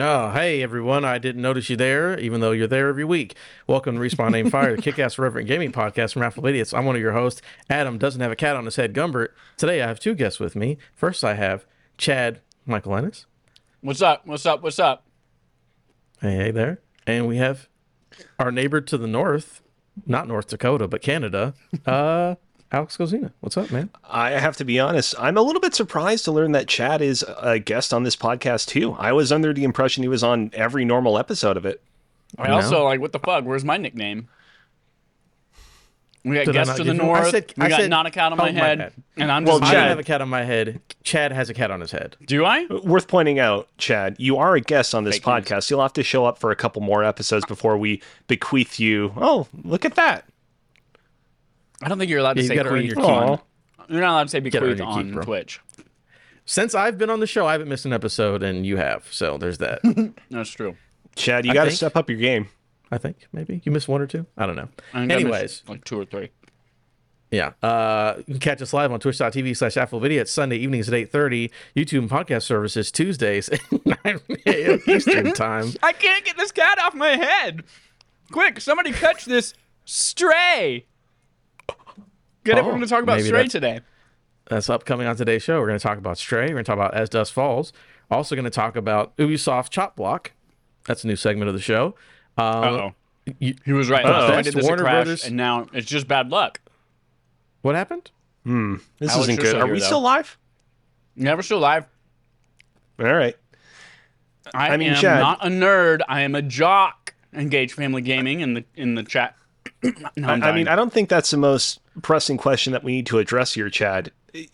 Oh, hey, everyone. I didn't notice you there, even though you're there every week. Welcome to Respawn Aim Fire, the kick-ass reverent gaming podcast from Raffle Idiots. I'm one of your hosts, Adam Doesn't Have a Cat on His Head, Gumbert. Today, I have two guests with me. First, I have Chad Michael Ennis. What's up? What's up? What's up? Hey there. And we have our neighbor to the north, not North Dakota, but Canada, Alex Cozina. What's up, man? I have to be honest. I'm a little bit surprised to learn that Chad is a guest on this podcast, too. I was under the impression he was on every normal episode of it. I also, like, what the fuck? Where's my nickname? We got guests to the north. I got not a cat on my head. And I'm just Chad. I don't have a cat on my head. Chad has a cat on his head. Do I? Worth pointing out, Chad, you are a guest on this podcast. You'll have to show up for a couple more episodes before we bequeath you. Oh, look at that. I don't think you're allowed to say bequeath. You're not allowed to say bequeath on Twitch. Since I've been on the show, I haven't missed an episode, and you have. So there's that. That's true. Chad, you got to step up your game. I think maybe you missed one or two. I don't know. Anyways, like two or three. Yeah. You can catch us live on twitch.tv/AffleVideo at Sunday evenings at 8:30. YouTube and podcast services Tuesdays at 9 a.m. Eastern time. I can't get this cat off my head. Quick, somebody catch this Stray. We're going to talk about Stray today. That's upcoming on today's show. We're going to talk about Stray. We're going to talk about As Dust Falls. Also going to talk about Ubisoft Chop Block. That's a new segment of the show. He was right. I did this Warner crash, Brothers, and now it's just bad luck. What happened? This Alex isn't good. Are we still live? Yeah, we're still live. All right. I am Chad. Not a nerd. I am a jock. Engage Family Gaming in the chat. I don't think that's the most pressing question that we need to address here, Chad.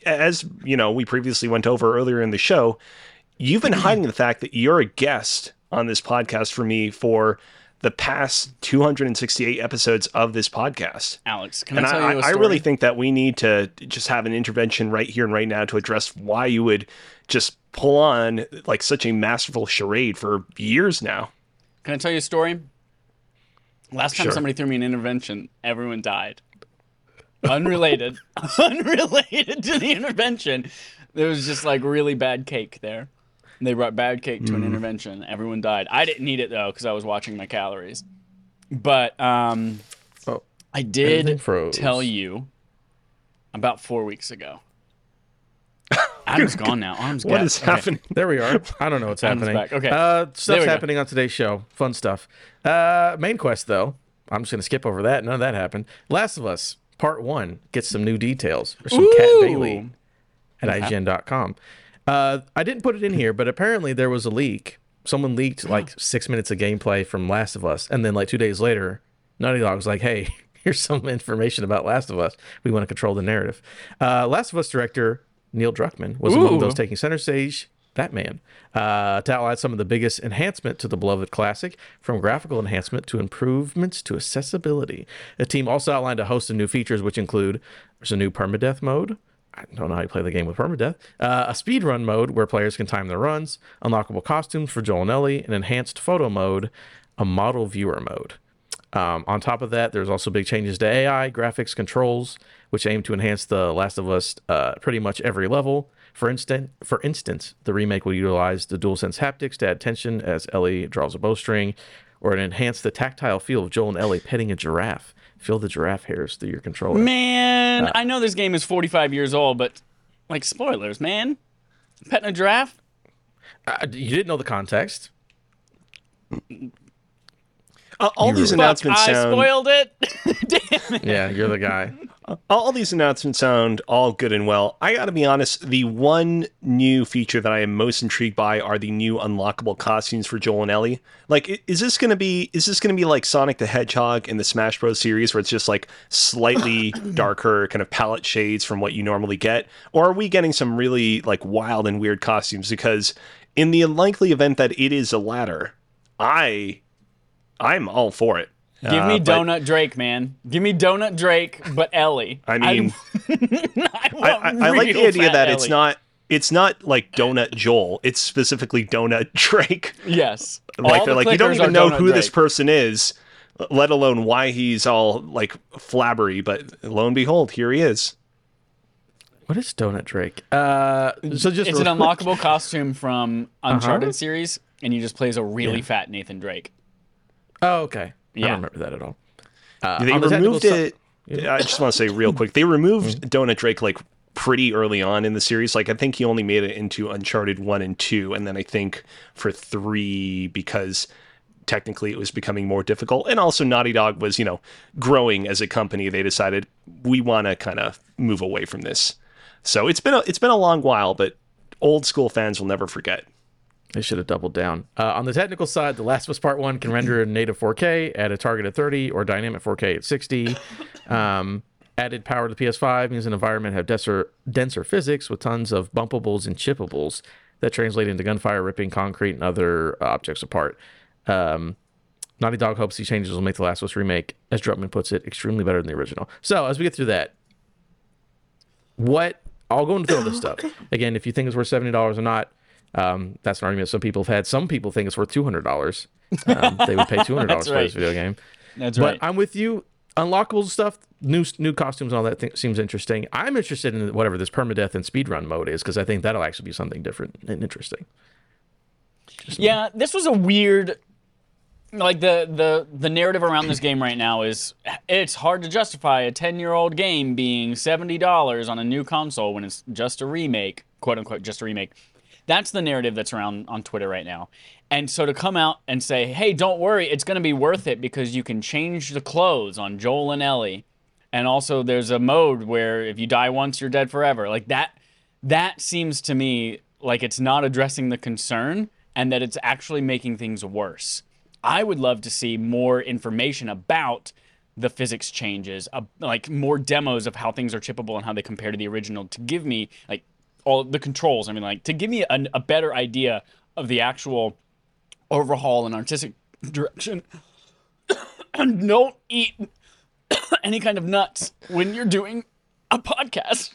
As you know, we previously went over earlier in the show. You've been hiding the fact that you're a guest on this podcast for me for the past 268 episodes of this podcast. Alex, can I tell you a story? I really think that we need to just have an intervention right here and right now to address why you would just pull on like such a masterful charade for years now. Can I tell you a story? Last time somebody threw me an intervention, everyone died. Unrelated to the intervention. There was just like really bad cake there. They brought bad cake to an intervention. Everyone died. I didn't eat it, though, because I was watching my calories. But I did tell you about 4 weeks ago. Adam's gone now. Arm's what is happening? There we are. I don't know what's happening. Back. Okay. Stuff's happening on today's show. Fun stuff. Main quest, though. I'm just going to skip over that. None of that happened. Last of Us, Part 1, gets some new details. There's some Cat Bailey at IGN.com. I didn't put it in here, but apparently there was a leak. Someone leaked like 6 minutes of gameplay from Last of Us, and then like 2 days later, Naughty Dog was like, hey, here's some information about Last of Us. We want to control the narrative. Last of Us director Neil Druckmann was among those taking center stage. That man. To outline some of the biggest enhancement to the beloved classic, from graphical enhancement to improvements to accessibility. The team also outlined a host of new features, which include there's a new permadeath mode. I don't know how you play the game with permadeath. A speedrun mode where players can time their runs, unlockable costumes for Joel and Ellie, an enhanced photo mode, a model viewer mode. On top of that, there's also big changes to AI, graphics, controls, which aim to enhance The Last of Us pretty much every level. For instance, the remake will utilize the DualSense haptics to add tension as Ellie draws a bowstring, or enhance the tactile feel of Joel and Ellie petting a giraffe. Feel the giraffe hairs through your controller. Man, I know this game is 45 years old, but like spoilers, man. Petting a giraffe? You didn't know the context. All these announcements sound... I spoiled it. Damn it. Yeah, you're the guy. All these announcements sound all good and well. I gotta be honest, the one new feature that I am most intrigued by are the new unlockable costumes for Joel and Ellie. Like, is this gonna be like Sonic the Hedgehog in the Smash Bros. Series, where it's just like slightly darker kind of palette shades from what you normally get? Or are we getting some really like wild and weird costumes? Because in the unlikely event that it is the latter, I'm all for it. Give me Donut Drake, man. Give me Donut Drake, but Ellie. I mean, I like the idea that Ellie. It's not like Donut Joel. It's specifically Donut Drake. Yes. Like all they're like, you don't even know who Drake. This person is, let alone why he's all like flabbery. But lo and behold, here he is. What is Donut Drake? It's an unlockable costume from Uncharted series. and he just plays a really fat Nathan Drake. Oh, okay. Yeah. I don't remember that at all. They removed it. I just want to say real quick, they removed Donut Drake like pretty early on in the series. Like I think he only made it into Uncharted 1 and 2, and then I think for 3 because technically it was becoming more difficult. And also Naughty Dog was, you know, growing as a company. They decided we want to kind of move away from this. So it's been a long while, but old school fans will never forget. They should have doubled down. On the technical side, The Last of Us Part 1 can render in native 4K at a target of 30 or dynamic 4K at 60. Added power to the PS5 means an environment have denser physics with tons of bumpables and chippables that translate into gunfire, ripping concrete and other objects apart. Naughty Dog hopes these changes will make The Last of Us remake, as Druckmann puts it, extremely better than the original. So as we get through that, I'll go into all this stuff. Again, if you think it's worth $70 or not, that's an argument some people have had. Some people think it's worth $200. They would pay $200 for this video game. That's right. But I'm with you. Unlockable stuff, new costumes, and all that seems interesting. I'm interested in whatever this permadeath and speedrun mode is, because I think that'll actually be something different and interesting. This was a weird... Like, the narrative around this game right now is it's hard to justify a 10-year-old game being $70 on a new console when it's just a remake, quote-unquote, just a remake. That's the narrative that's around on Twitter right now. And so to come out and say, hey, don't worry, it's going to be worth it because you can change the clothes on Joel and Ellie. And also there's a mode where if you die once, you're dead forever. Like, that seems to me like it's not addressing the concern and that it's actually making things worse. I would love to see more information about the physics changes, like more demos of how things are chippable and how they compare to the original to give me like all the controls. I mean, like to give me a better idea of the actual overhaul and artistic direction. And don't eat any kind of nuts when you're doing a podcast.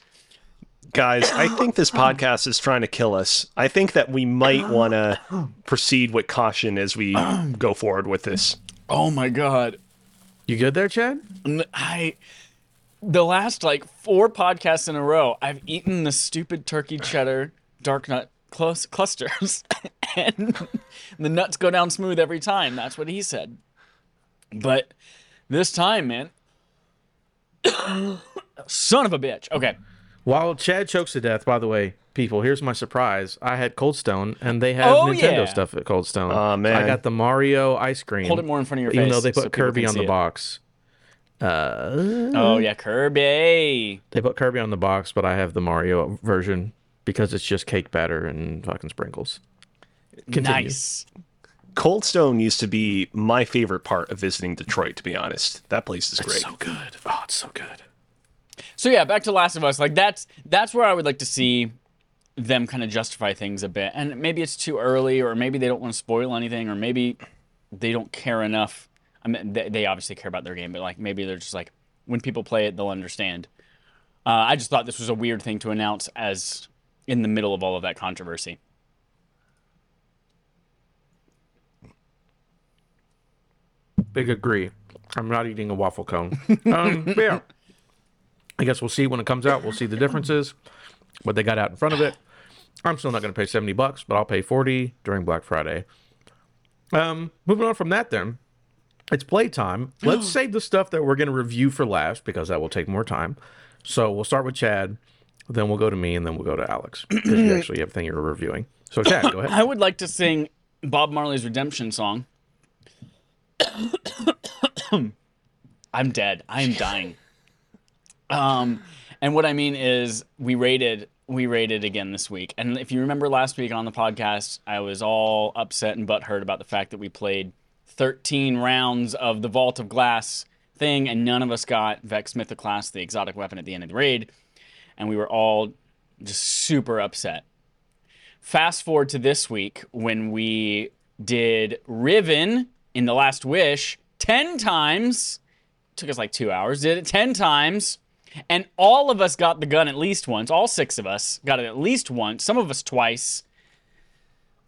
Guys, I think this podcast is trying to kill us. I think that we might want to proceed with caution as we go forward with this. Oh, my God. You good there, Chad? The last, like, 4 podcasts in a row, I've eaten the stupid turkey cheddar dark nut clusters, and the nuts go down smooth every time. That's what he said. But this time, man, son of a bitch. Okay. While Chad chokes to death, by the way, people, here's my surprise. I had Cold Stone, and they had Nintendo stuff at Cold Stone. Oh, man. I got the Mario ice cream. Hold it more in front of your face. Even though they put Kirby on the box. Kirby. They put Kirby on the box, but I have the Mario version because it's just cake batter and fucking sprinkles. Continue. Nice. Cold Stone used to be my favorite part of visiting Detroit, to be honest. That place is great. It's so good. Oh, it's so good. So yeah, back to Last of Us. Like that's where I would like to see them kind of justify things a bit. And maybe it's too early, or maybe they don't want to spoil anything, or maybe they don't care enough. I mean, they obviously care about their game, but like maybe they're just like, when people play it, they'll understand. I just thought this was a weird thing to announce as in the middle of all of that controversy. Big agree. I'm not eating a waffle cone. Yeah. I guess we'll see when it comes out. We'll see the differences, what they got out in front of it. I'm still not going to pay $70, but I'll pay $40 during Black Friday. Moving on from that, then, it's playtime. Let's save the stuff that we're going to review for last because that will take more time. So we'll start with Chad, then we'll go to me, and then we'll go to Alex because you actually have a thing you're reviewing. So Chad, go ahead. I would like to sing Bob Marley's Redemption song. I'm dead. I am dying. And what I mean is we rated again this week. And if you remember last week on the podcast, I was all upset and butthurt about the fact that we played 13 rounds of the Vault of Glass thing, and none of us got Vex Mythoclast, the exotic weapon at the end of the raid. And we were all just super upset. Fast forward to this week when we did Riven in The Last Wish 10 times. Took us like 2 hours, did it 10 times. And all of us got the gun at least once. All 6 of us got it at least once. Some of us twice.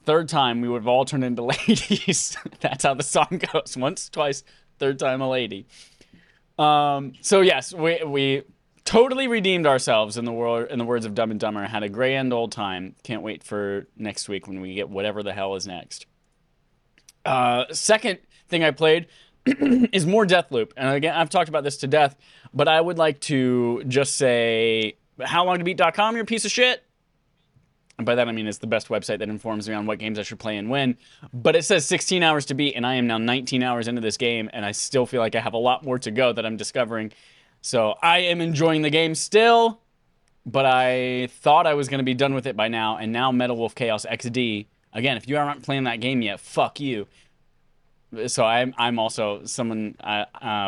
Third time, we would have all turned into ladies. That's how the song goes. Once, twice, third time a lady. So yes, we totally redeemed ourselves in the words of Dumb and Dumber. Had a grand old time. Can't wait for next week when we get whatever the hell is next. Second thing I played is more Deathloop. And again, I've talked about this to death, but I would like to just say howlongtobeat.com, you're a piece of shit. And by that, I mean it's the best website that informs me on what games I should play and when. But it says 16 hours to beat, and I am now 19 hours into this game, and I still feel like I have a lot more to go that I'm discovering. So I am enjoying the game still, but I thought I was going to be done with it by now, and now Metal Wolf Chaos XD. Again, if you aren't playing that game yet, fuck you. So I'm also someone,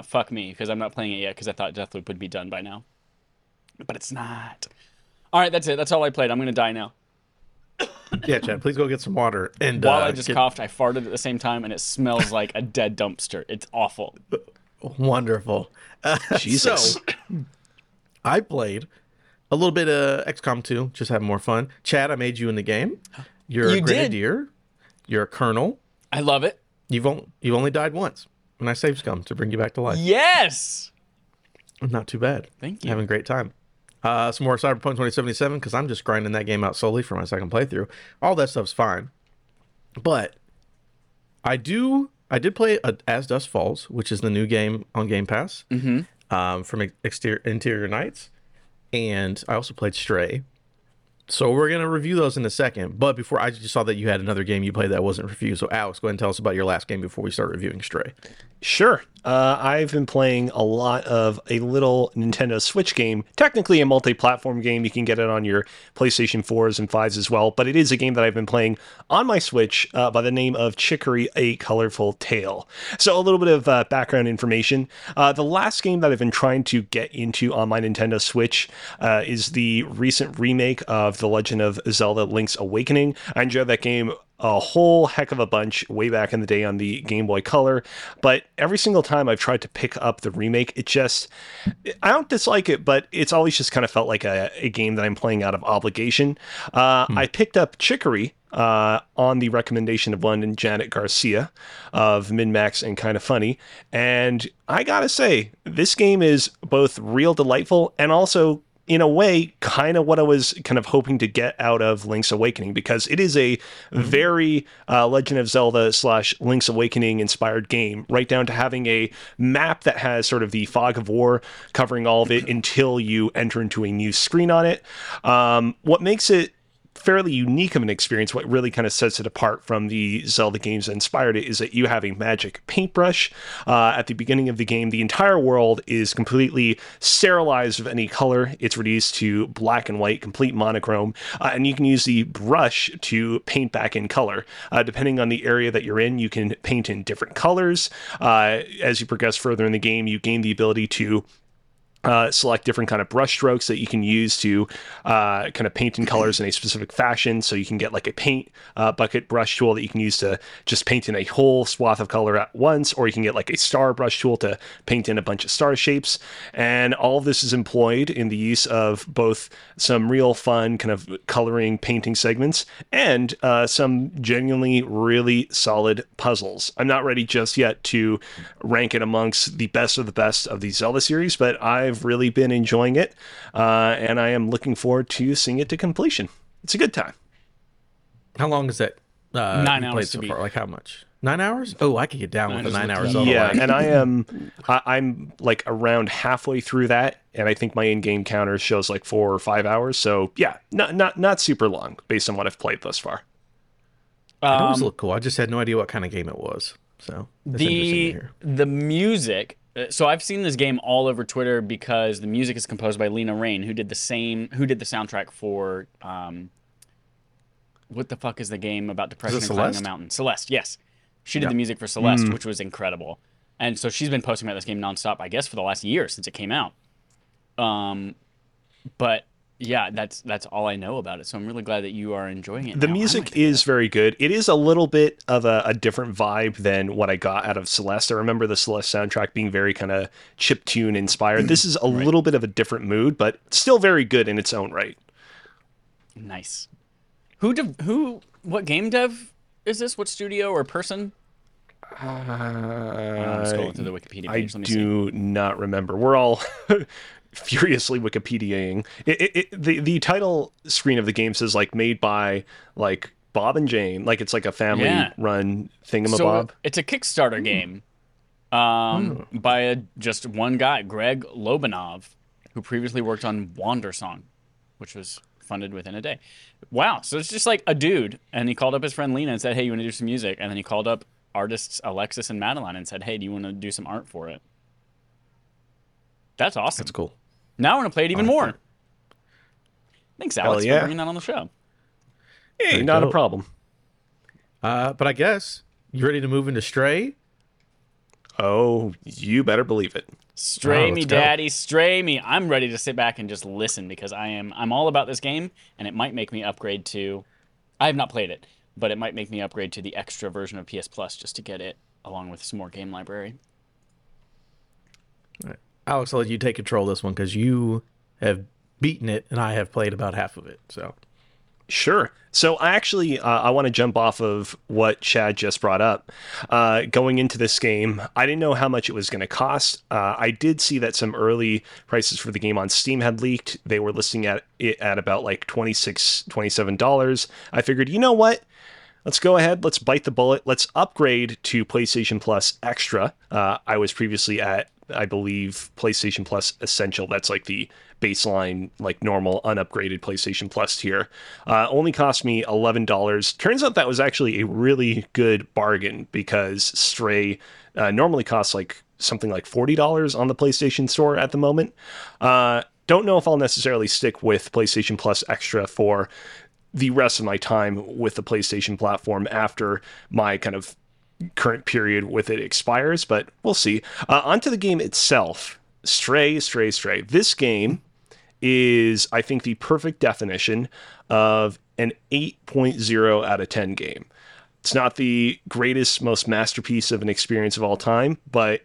fuck me, because I'm not playing it yet because I thought Deathloop would be done by now. But it's not. All right, that's it. That's all I played. I'm going to die now. Yeah, Chad, please go get some water. And while I just coughed, I farted at the same time, and it smells like a dead dumpster. It's awful. Wonderful. Jesus. So, I played a little bit of XCOM 2, just having more fun. Chad, I made you in the game. You're a grenadier. You're a colonel. I love it. You've only died once, and I saved scum to bring you back to life. Yes! Not too bad. Thank you. Having a great time. Some more Cyberpunk 2077, because I'm just grinding that game out solely for my second playthrough. All that stuff's fine. But I did play As Dust Falls, which is the new game on Game Pass, from Interior Nights. And I also played Stray. So we're going to review those in a second. But before, I just saw that you had another game you played that wasn't reviewed. So Alex, go ahead and tell us about your last game before we start reviewing Stray. Sure. I've been playing a lot of a little Nintendo Switch game, technically a multi-platform game. You can get it on your PlayStation 4s and 5s as well. But it is a game that I've been playing on my Switch by the name of Chicory, A Colorful Tale. So a little bit of background information. The last game that I've been trying to get into on my Nintendo Switch is the recent remake of The Legend of Zelda Link's Awakening. I enjoyed that game a whole heck of a bunch way back in the day on the Game Boy Color, but every single time I've tried to pick up the remake, it just, I don't dislike it, but it's always just kind of felt like a game that I'm playing out of obligation. I picked up Chicory on the recommendation of one Janet Garcia of Minmax and Kinda Funny, and I gotta say, this game is both real delightful and also in a way, kind of what I was kind of hoping to get out of Link's Awakening, because it is a very Legend of Zelda / Link's Awakening inspired game, right down to having a map that has sort of the fog of war covering all of it until you enter into a new screen on it. What makes it fairly unique of an experience, what really kind of sets it apart from the Zelda games that inspired it, is that you have a magic paintbrush. At the beginning of the game, the entire world is completely sterilized of any color. It's reduced to black and white, complete monochrome, and you can use the brush to paint back in color. Depending on the area that you're in, you can paint in different colors. As you progress further in the game, you gain the ability to select different kind of brush strokes that you can use to kind of paint in colors in a specific fashion. So you can get like a paint bucket brush tool that you can use to just paint in a whole swath of color at once, or you can get like a star brush tool to paint in a bunch of star shapes. And all this is employed in the use of both some real fun kind of coloring painting segments and some genuinely really solid puzzles. I'm not ready just yet to rank it amongst the best of the best of the Zelda series, but I've really been enjoying it, and I am looking forward to seeing it to completion. It's a good time. How long is that? 9 hours so far. Like how much? 9 hours? Oh, I could get down with the 9 hours. Yeah, and I'm like around halfway through that, and I think my in-game counter shows like 4 or 5 hours. So yeah, not super long based on what I've played thus far. It does look cool. I just had no idea what kind of game it was. So that's interesting to hear. The music. So I've seen this game all over Twitter because the music is composed by Lena Raine, who did the soundtrack for what the fuck is the game about depression and climbing a mountain? Celeste, yes. She did the music for Celeste, which was incredible. And so she's been posting about this game nonstop, I guess, for the last year since it came out. But yeah, that's all I know about it. So I'm really glad that you are enjoying it. The music is very good. It is a little bit of a different vibe than what I got out of Celeste. I remember the Celeste soundtrack being very kind of chiptune inspired. This is a little bit of a different mood, but still very good in its own right. Nice. What game dev is this? What studio or person? I'm scrolling through the Wikipedia page. Let me see. Not remember. We're all furiously Wikipediaing. The title screen of the game says like made by like Bob and Jane. Like, it's like a family-run thingamabob. So it's a Kickstarter game by just one guy, Greg Lobanov, who previously worked on Wander Song, which was funded within a day. Wow. So it's just like a dude, and he called up his friend Lena and said, hey, you want to do some music? And then he called up artists Alexis and Madeline and said, hey, do you want to do some art for it? That's awesome. That's cool. Now I want to play it even more. Thanks, Alex, for bringing that on the show. Hey, not a problem. But I guess you ready to move into Stray? Oh, you better believe it. Stray me, daddy, stray me. I'm ready to sit back and just listen because I'm all about this game, and it might make me upgrade to... I have not played it, but it might make me upgrade to the extra version of PS Plus just to get it along with some more game library. All right. Alex, I'll let you take control of this one because you have beaten it, and I have played about half of it. So, sure. So I actually I want to jump off of what Chad just brought up. Going into this game, I didn't know how much it was going to cost. I did see that some early prices for the game on Steam had leaked. They were listing it at about like $26, $27. I figured, you know what? Let's go ahead. Let's bite the bullet. Let's upgrade to PlayStation Plus Extra. I was previously at, I believe, PlayStation Plus Essential. That's like the baseline, like normal, unupgraded PlayStation Plus tier. Only cost me $11. Turns out that was actually a really good bargain because Stray normally costs like something like $40 on the PlayStation Store at the moment. Don't know if I'll necessarily stick with PlayStation Plus Extra for the rest of my time with the PlayStation platform after my kind of current period with it expires, but we'll see. Onto the game itself. Stray. This game is, I think, the perfect definition of an 8.0 out of 10 game. It's not the greatest, most masterpiece of an experience of all time, but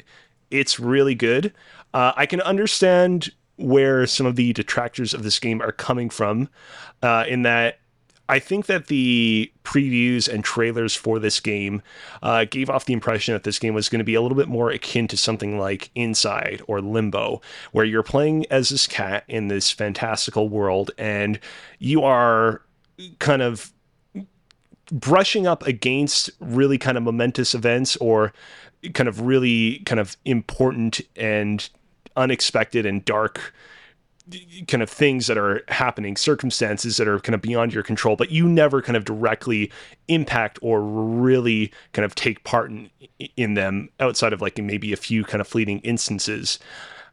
it's really good. I can understand where some of the detractors of this game are coming from, in that I think that the previews and trailers for this game gave off the impression that this game was going to be a little bit more akin to something like Inside or Limbo, where you're playing as this cat in this fantastical world, and you are kind of brushing up against really kind of momentous events or kind of really kind of important and unexpected and dark kind of things that are happening, circumstances that are kind of beyond your control, but you never kind of directly impact or really kind of take part in them outside of like maybe a few kind of fleeting instances.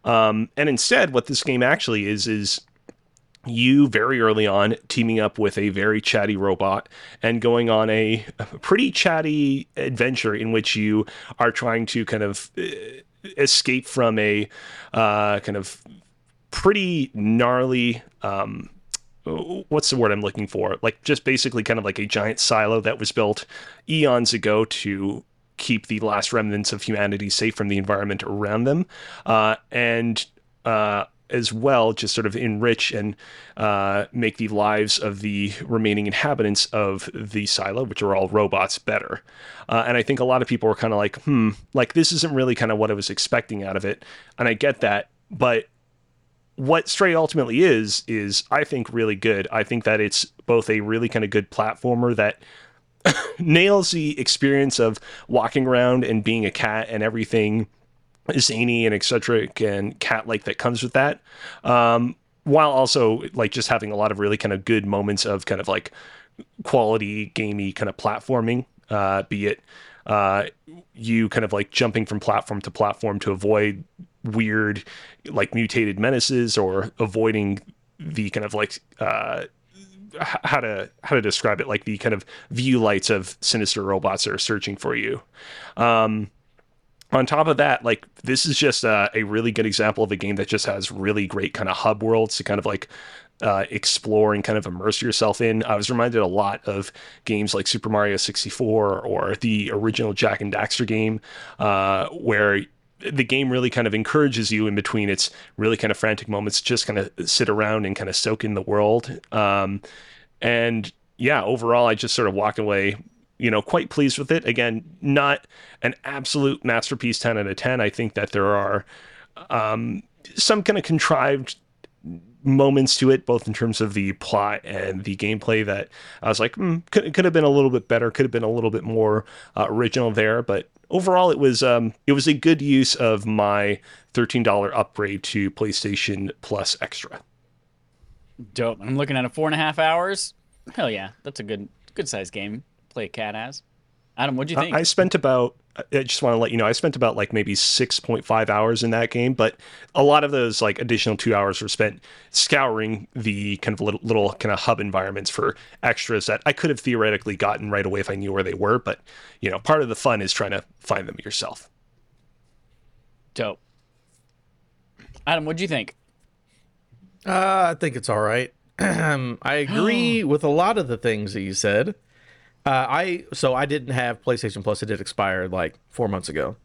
And instead, what this game actually is you very early on teaming up with a very chatty robot and going on a pretty chatty adventure in which you are trying to kind of escape from a kind of pretty gnarly, what's the word I'm looking for? Like just basically kind of like a giant silo that was built eons ago to keep the last remnants of humanity safe from the environment around them. And as well, just sort of enrich and make the lives of the remaining inhabitants of the silo, which are all robots, better. And I think a lot of people were kind of like, like this isn't really kind of what I was expecting out of it. And I get that, but what Stray ultimately is I think really good. I think that it's both a really kind of good platformer that nails the experience of walking around and being a cat and everything zany and eccentric and cat-like that comes with that. While also like just having a lot of really kind of good moments of kind of like quality gamey kind of platforming, be it you kind of like jumping from platform to platform to avoid weird like mutated menaces or avoiding the kind of like how to describe it, like the kind of view lights of sinister robots that are searching for you. On top of that, like this is just a really good example of a game that just has really great kind of hub worlds to kind of like explore and kind of immerse yourself in. I was reminded a lot of games like Super Mario 64 or the original Jak and Daxter game, where the game really kind of encourages you in between its really kind of frantic moments, just kind of sit around and kind of soak in the world. And yeah, overall, I just sort of walked away, you know, quite pleased with it. Again, not an absolute masterpiece 10 out of 10. I think that there are some kind of contrived moments to it, both in terms of the plot and the gameplay, that I was like, could have been a little bit better, could have been a little bit more original there. But overall, it was a good use of my $13 upgrade to PlayStation Plus Extra. Dope. I'm looking at a 4.5 hours. Hell yeah, that's a good size game. Play a cat as. Adam, what'd you think? I just want to let you know, I spent about like maybe 6.5 hours in that game, but a lot of those like additional 2 hours were spent scouring the kind of little kind of hub environments for extras that I could have theoretically gotten right away if I knew where they were. But, you know, part of the fun is trying to find them yourself. Dope. Adam, what'd you think? I think it's all right. I agree with a lot of the things that you said. I didn't have PlayStation Plus. It did expire like 4 months ago.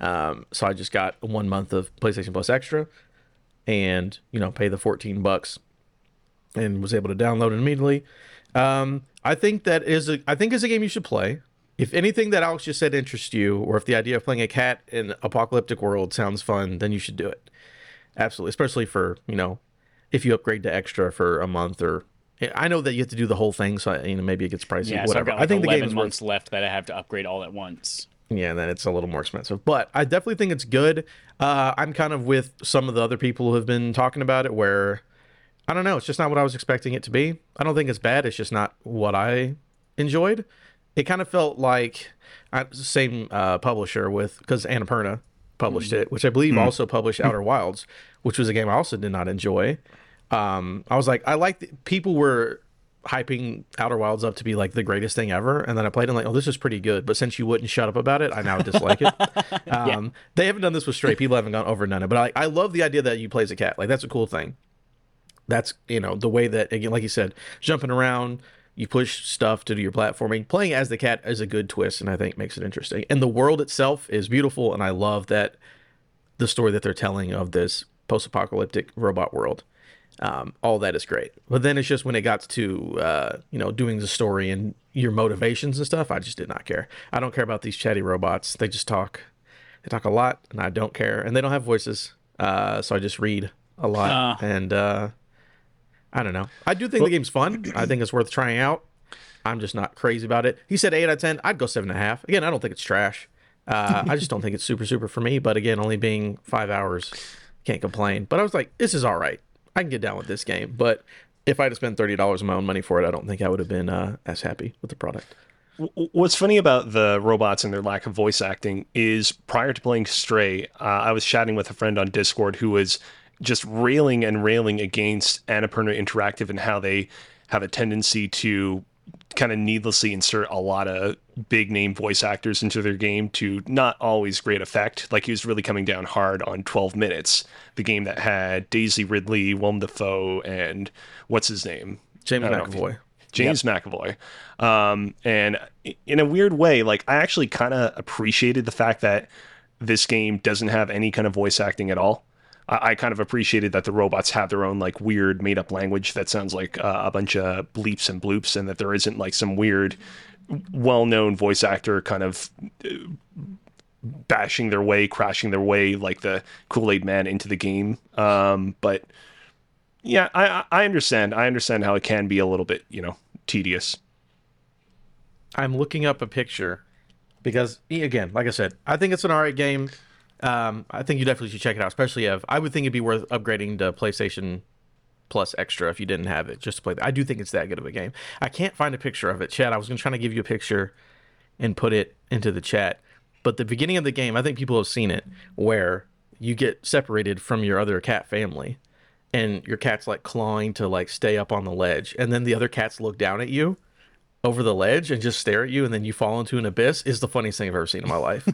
So I just got 1 month of PlayStation Plus Extra and, you know, pay the $14 and was able to download it immediately. I think it's a game you should play. If anything that Alex just said interests you, or if the idea of playing a cat in an apocalyptic world sounds fun, then you should do it. Absolutely. Especially for, you know, if you upgrade to Extra for a month or... I know that you have to do the whole thing, so you know maybe it gets pricey. Yeah, whatever. So I've got like I think 11 the game is months left that I have to upgrade all at once. Yeah, then it's a little more expensive, but I definitely think it's good. I'm kind of with some of the other people who have been talking about it, where I don't know, it's just not what I was expecting it to be. I don't think it's bad. It's just not what I enjoyed. It kind of felt like same publisher with because Annapurna published it, which I believe also published Outer Wilds, which was a game I also did not enjoy. I was like, people were hyping Outer Wilds up to be like the greatest thing ever. And then I played and like, oh, this is pretty good. But since you wouldn't shut up about it, I now dislike it. They haven't done this with Stray. People haven't gone over and done it. But I love the idea that you play as a cat. Like, that's a cool thing. That's, you know, the way that, again, like you said, jumping around, you push stuff to do your platforming. Playing as the cat is a good twist and I think makes it interesting. And the world itself is beautiful. And I love that the story that they're telling of this post-apocalyptic robot world. All that is great, but then it's just when it got to doing the story and your motivations and stuff, I just did not care. I don't care about these chatty robots. They just talk. They talk a lot, and I don't care. And they don't have voices, so I just read a lot. And I don't know. I do think the game's fun. I think it's worth trying out. I'm just not crazy about it. He said 8 out of 10. I'd go 7.5. Again, I don't think it's trash. I just don't think it's super super for me. But again, only being 5 hours, can't complain. But I was like, this is all right. I can get down with this game, but if I had to spend $30 of my own money for it, I don't think I would have been as happy with the product. What's funny about the robots and their lack of voice acting is prior to playing Stray, I was chatting with a friend on Discord who was just railing against Annapurna Interactive and how they have a tendency to kind of needlessly insert a lot of big name voice actors into their game to not always great effect. Like, he was really coming down hard on 12 Minutes, the game that had Daisy Ridley, Willem Dafoe, and what's his name? James McAvoy. And in a weird way, like, I actually kind of appreciated the fact that this game doesn't have any kind of voice acting at all. I kind of appreciated that the robots have their own like weird made up language that sounds like a bunch of bleeps and bloops, and that there isn't like some weird well-known voice actor kind of crashing their way like the Kool-Aid Man into the game. But yeah, I understand. I understand how it can be a little bit, you know, tedious. I'm looking up a picture because, again, like I said, I think it's an alright game. I think you definitely should check it out, especially if I would think it'd be worth upgrading to PlayStation Plus Extra if you didn't have it, just to play that. I do think it's that good of a game. I can't find a picture of it. Chad, I was going to try to give you a picture and put it into the chat, but the beginning of the game, I think people have seen it, where you get separated from your other cat family and your cat's like clawing to like stay up on the ledge. And then the other cats look down at you over the ledge and just stare at you, and then you fall into an abyss, is the funniest thing I've ever seen in my life.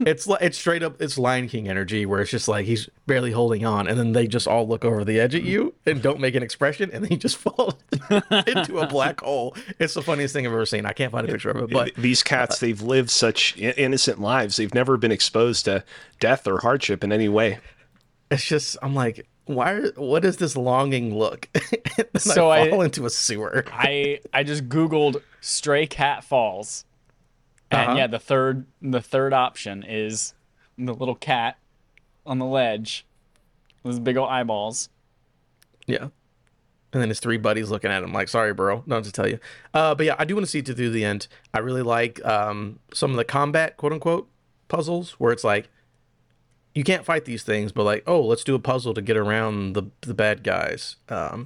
It's straight up, it's Lion King energy, where it's just like he's barely holding on, and then they just all look over the edge at you and don't make an expression, and then you just fall into a black hole. It's the funniest thing I've ever seen. I can't find a picture of it, but these cats, they've lived such innocent lives. They've never been exposed to death or hardship in any way. It's just, I'm like, what is this longing look? So I fall into a sewer. I just Googled Stray Cat Falls. And yeah, the third option is the little cat on the ledge with his big old eyeballs. Yeah. And then his three buddies looking at him like, sorry, bro, not to tell you. But yeah, I do want to see it through the end. I really like some of the combat, quote unquote, puzzles where it's like, you can't fight these things, but like, oh, let's do a puzzle to get around the bad guys. I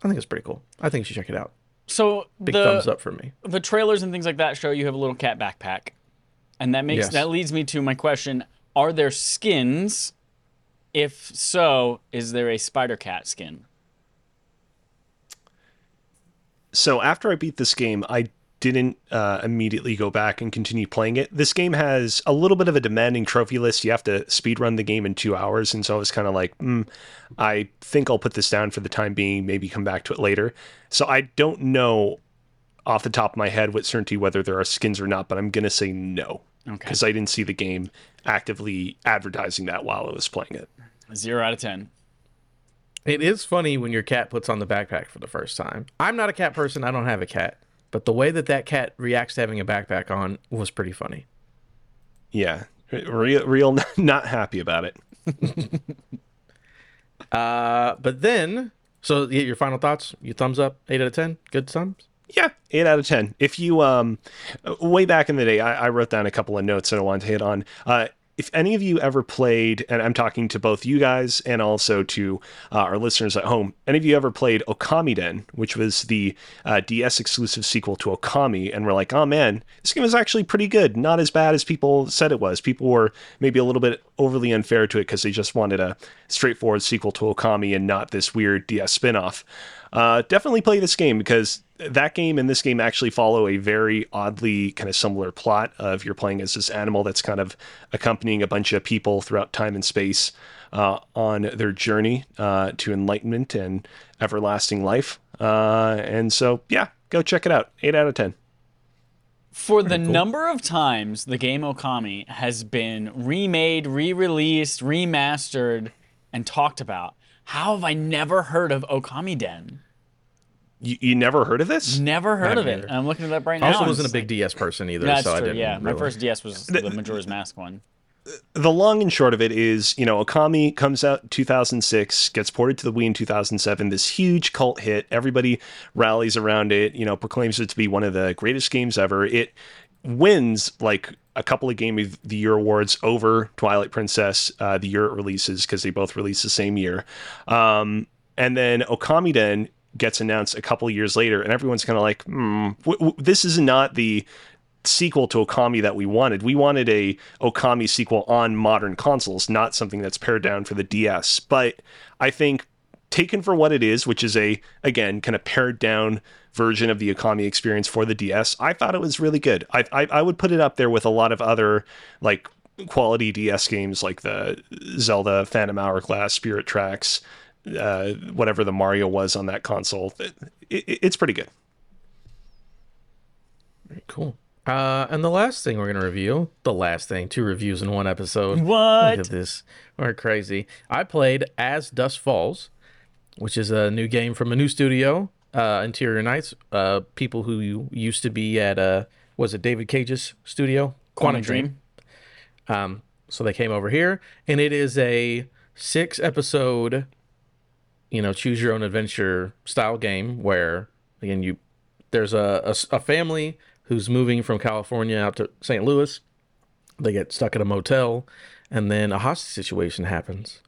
think it's pretty cool. I think you should check it out. So big thumbs up for me. The trailers and things like that show you have a little cat backpack. And that makes that leads me to my question. Are there skins? If so, is there a Spider Cat skin? So after I beat this game, I didn't immediately go back and continue playing it. This game has a little bit of a demanding trophy list. You have to speedrun the game in 2 hours. And so I was kind of like, I think I'll put this down for the time being, maybe come back to it later. So I don't know off the top of my head with certainty whether there are skins or not, but I'm going to say no. Because I didn't see the game actively advertising that while I was playing it. 0 out of 10. It is funny when your cat puts on the backpack for the first time. I'm not a cat person. I don't have a cat. But the way that that cat reacts to having a backpack on was pretty funny. Yeah. Real not happy about it. But then, so your final thoughts, your thumbs up, 8 out of 10, good thumbs? Yeah, 8 out of 10. If you, way back in the day, I wrote down a couple of notes that I wanted to hit on. If any of you ever played, and I'm talking to both you guys and also to our listeners at home, any of you ever played Okamiden, which was the DS exclusive sequel to Okami, and were like, oh man, this game is actually pretty good. Not as bad as people said it was. People were maybe a little bit overly unfair to it because they just wanted a straightforward sequel to Okami and not this weird DS spinoff. Definitely play this game because that game and this game actually follow a very oddly kind of similar plot of you're playing as this animal that's kind of accompanying a bunch of people throughout time and space on their journey to enlightenment and everlasting life. And so, yeah, go check it out. 8 out of 10. For the number of times the game Okami has been remade, re-released, remastered, and talked about, how have I never heard of Okamiden? You never heard of this? Never heard of it. And I'm looking it up right now. I also wasn't a big DS person either, so I didn't. Yeah, my first DS was the Majora's Mask one. The long and short of it is, you know, Okami comes out in 2006, gets ported to the Wii in 2007, this huge cult hit. Everybody rallies around it, you know, proclaims it to be one of the greatest games ever. It wins, like, a couple of Game of the Year awards over Twilight Princess the year it releases, because they both released the same year. And then Okamiden gets announced a couple of years later, and everyone's kind of like, this is not the sequel to Okami that we wanted. We wanted a Okami sequel on modern consoles, not something that's pared down for the DS. But I think taken for what it is, which is a, again, kind of pared down version of the Okami experience for the DS, I thought it was really good. I would put it up there with a lot of other like quality DS games like the Zelda, Phantom Hourglass, Spirit Tracks, whatever the Mario was on that console. It's pretty good. Very cool. And the last thing we're going to review, the last thing, 2 reviews in 1 episode. What? Look at this. We're crazy. I played As Dust Falls, which is a new game from a new studio. Interior Nights, people who used to be at was it David Cage's studio, Quantic Dream. So they came over here, and it is a 6-episode, you know, choose your own adventure style game where again there's a family who's moving from California out to St. Louis. They get stuck at a motel, and then a hostage situation happens,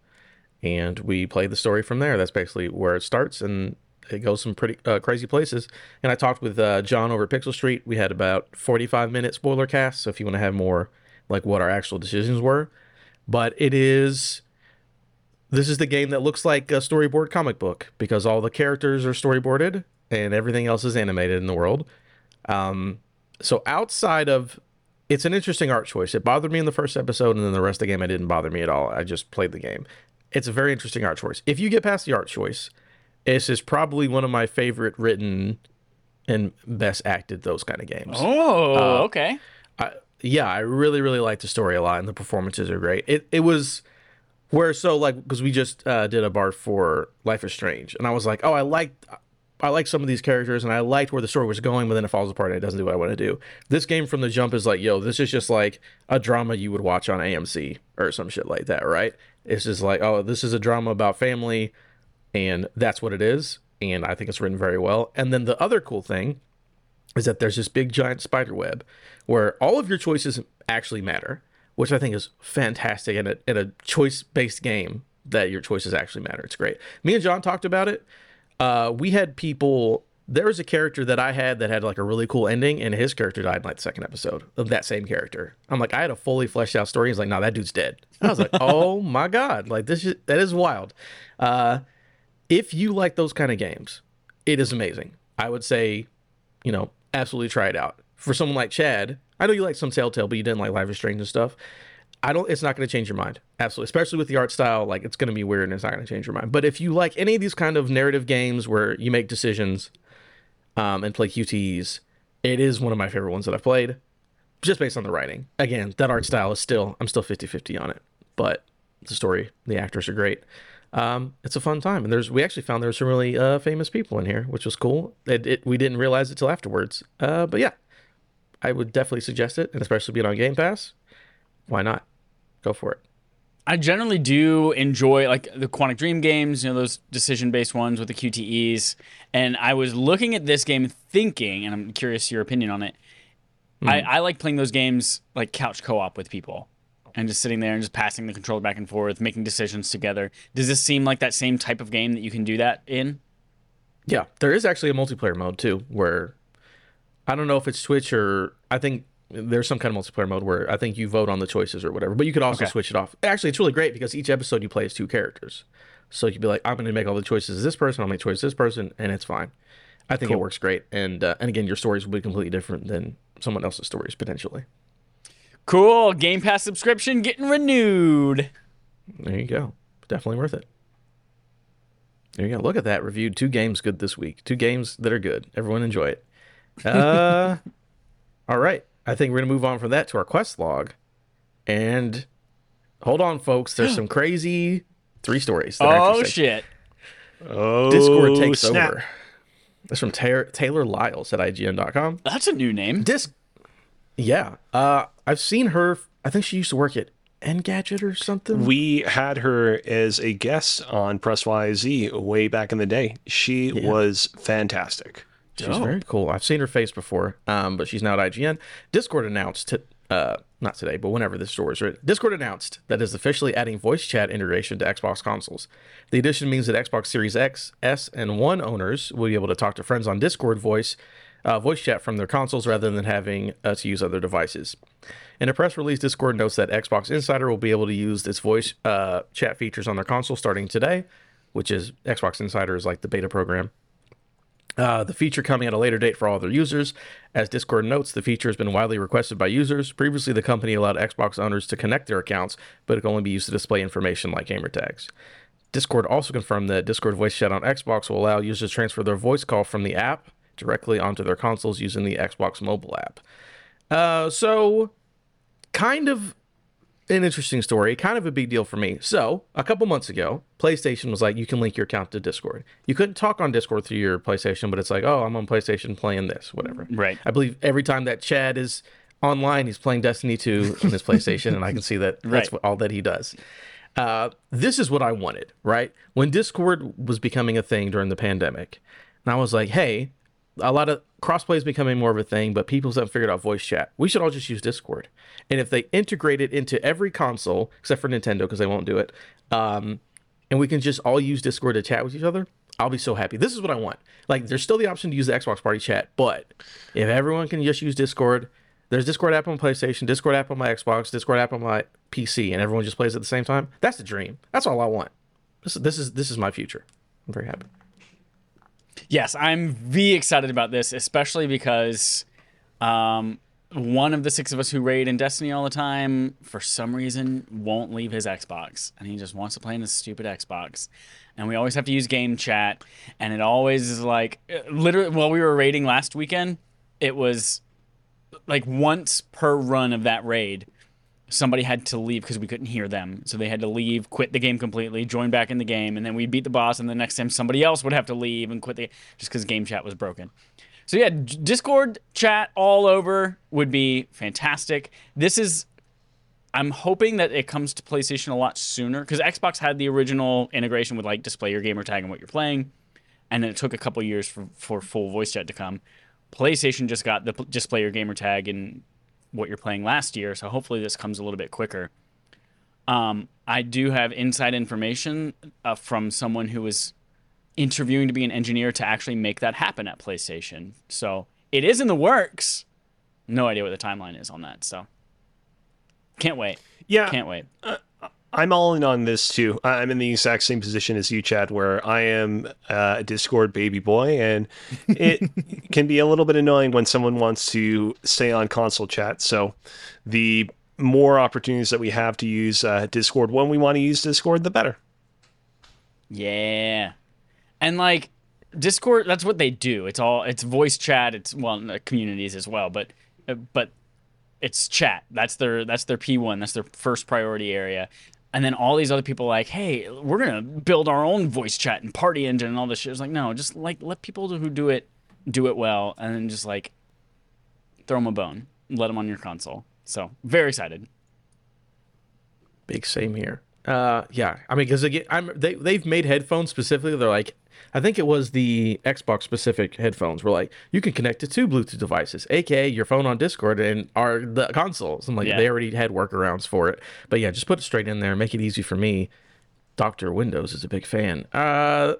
and we play the story from there. That's basically where it starts, and it goes some pretty crazy places. And I talked with John over at Pixel Street. We had about 45-minute spoiler cast. So if you want to have more like what our actual decisions were, but this is the game that looks like a storyboard comic book because all the characters are storyboarded and everything else is animated in the world. So outside of, it's an interesting art choice. It bothered me in the first episode, and then the rest of the game, it didn't bother me at all. I just played the game. It's a very interesting art choice. If you get past the art choice, this is probably one of my favorite written and best acted those kind of games. Oh, okay. I really, really like the story a lot, and the performances are great. It was where, so like, because we just did a bar for Life is Strange, and I was like, oh, I like some of these characters, and I liked where the story was going, but then it falls apart and it doesn't do what I want to do. This game from the jump is like, yo, this is just like a drama you would watch on AMC or some shit like that, right? It's just like, oh, this is a drama about family And that's what it is. And I think it's written very well. And then the other cool thing is that there's this big giant spider web where all of your choices actually matter, which I think is fantastic in a choice-based game, that your choices actually matter. It's great. Me and John talked about it. We had people... There was a character that I had that had like a really cool ending, and his character died in like the second episode of that same character. I'm like, I had a fully fleshed out story. He's like, no, that dude's dead. And I was like, oh my God. Like, that is wild. If you like those kind of games, it is amazing. I would say, you know, absolutely try it out. For someone like Chad, I know you like some Telltale, but you didn't like Life is Strange and stuff. It's not going to change your mind. Absolutely. Especially with the art style, like it's going to be weird and it's not going to change your mind. But if you like any of these kind of narrative games where you make decisions and play QTEs, it is one of my favorite ones that I've played, just based on the writing. Again, that art style is still, I'm still 50-50 on it, but the story, the actors are great. It's a fun time. And we actually found there were some really famous people in here, which was cool. We didn't realize it till afterwards. But yeah, I would definitely suggest it, and especially being on Game Pass. Why not? Go for it. I generally do enjoy like the Quantic Dream games, you know, those decision-based ones with the QTEs. And I was looking at this game thinking, and I'm curious your opinion on it. I like playing those games like couch co-op with people and just sitting there and just passing the controller back and forth, making decisions together. Does this seem like that same type of game that you can do that in? Yeah, there is actually a multiplayer mode too, where I don't know if it's Twitch or I think there's some kind of multiplayer mode where I think you vote on the choices or whatever, but you could also switch it off. Actually, it's really great because each episode you play as two characters. So you'd be like, I'm going to make all the choices as this person, I'll make choices this person, and it's fine. I think it works great. And again, your stories will be completely different than someone else's stories, potentially. Cool. Game Pass subscription getting renewed. There you go. Definitely worth it. There you go. Look at that. Reviewed 2 games good this week. 2 games that are good. Everyone enjoy it. All right. I think we're going to move on from that to our quest log. And hold on, folks. There's some crazy 3 stories. Oh, shit. Oh, Discord takes over. That's from Taylor Lyles at IGN.com. That's a new name. Yeah. I've seen her. I think she used to work at Engadget or something. We had her as a guest on Press YZ way back in the day. She was fantastic. She's very cool. I've seen her face before, but she's now at IGN. Discord announced, not today, but whenever this story is written, Discord announced that it's officially adding voice chat integration to Xbox consoles. The addition means that Xbox Series X, S, and 1 owners will be able to talk to friends on Discord voice chat from their consoles rather than having to use other devices. In a press release, Discord notes that Xbox Insider will be able to use its voice chat features on their console starting today, which is Xbox Insider is like the beta program. The feature coming at a later date for all their users. As Discord notes, the feature has been widely requested by users. Previously, the company allowed Xbox owners to connect their accounts, but it can only be used to display information like gamertags. Discord also confirmed that Discord voice chat on Xbox will allow users to transfer their voice call from the app directly onto their consoles using the Xbox mobile app. So, kind of an interesting story, kind of a big deal for me. So, a couple months ago, PlayStation was like, you can link your account to Discord. You couldn't talk on Discord through your PlayStation, but it's like, oh, I'm on PlayStation playing this, whatever. Right. I believe every time that Chad is online, he's playing Destiny 2 on his PlayStation, and I can see that that's all that he does. This is what I wanted, right? When Discord was becoming a thing during the pandemic, and I was like, hey, a lot of crossplay is becoming more of a thing, but people haven't figured out voice chat. We should all just use Discord. And if they integrate it into every console, except for Nintendo, because they won't do it, and we can just all use Discord to chat with each other, I'll be so happy. This is what I want. Like, there's still the option to use the Xbox Party chat, but if everyone can just use Discord, there's Discord app on PlayStation, Discord app on my Xbox, Discord app on my PC, and everyone just plays at the same time, that's the dream. That's all I want. This is my future. I'm very happy. Yes, I'm excited about this, especially because one of the 6 of us who raid in Destiny all the time, for some reason, won't leave his Xbox. And he just wants to play in this stupid Xbox. And we always have to use game chat. And it always is like, literally, while we were raiding last weekend, it was like once per run of that raid, somebody had to leave because we couldn't hear them. So they had to leave, quit the game completely, join back in the game, and then we beat the boss, and the next time somebody else would have to leave and quit the game just because game chat was broken. So yeah, Discord chat all over would be fantastic. This is I'm hoping that it comes to PlayStation a lot sooner, because Xbox had the original integration with like display your gamer tag and what you're playing, and then it took a couple years for full voice chat to come. PlayStation just got the display your gamer tag and what you're playing last year, so hopefully this comes a little bit quicker. I do have inside information from someone who was interviewing to be an engineer to actually make that happen at PlayStation. So it is in the works. No idea what the timeline is on that, so can't wait. Yeah, can't wait. I'm all in on this too. I'm in the exact same position as you, Chad, where I am a Discord baby boy, and it can be a little bit annoying when someone wants to stay on console chat. So the more opportunities that we have to use Discord when we want to use Discord, the better. Yeah. And like Discord, that's what they do. It's voice chat. It's, well, communities as well, but it's chat. That's their P1. That's their first priority area. And then all these other people like, hey, we're going to build our own voice chat and party engine and all this shit. It's like, no, just like let people who do it well, and then just like throw them a bone. Let them on your console. So very excited. Big same here. Yeah. I mean, because they've made headphones specifically. They're like, I think it was the Xbox specific headphones were like, you can connect it to Bluetooth devices, aka your phone on Discord and our the consoles. I'm like, yeah. They already had workarounds for it. But yeah, just put it straight in there, make it easy for me. Dr. Windows is a big fan. I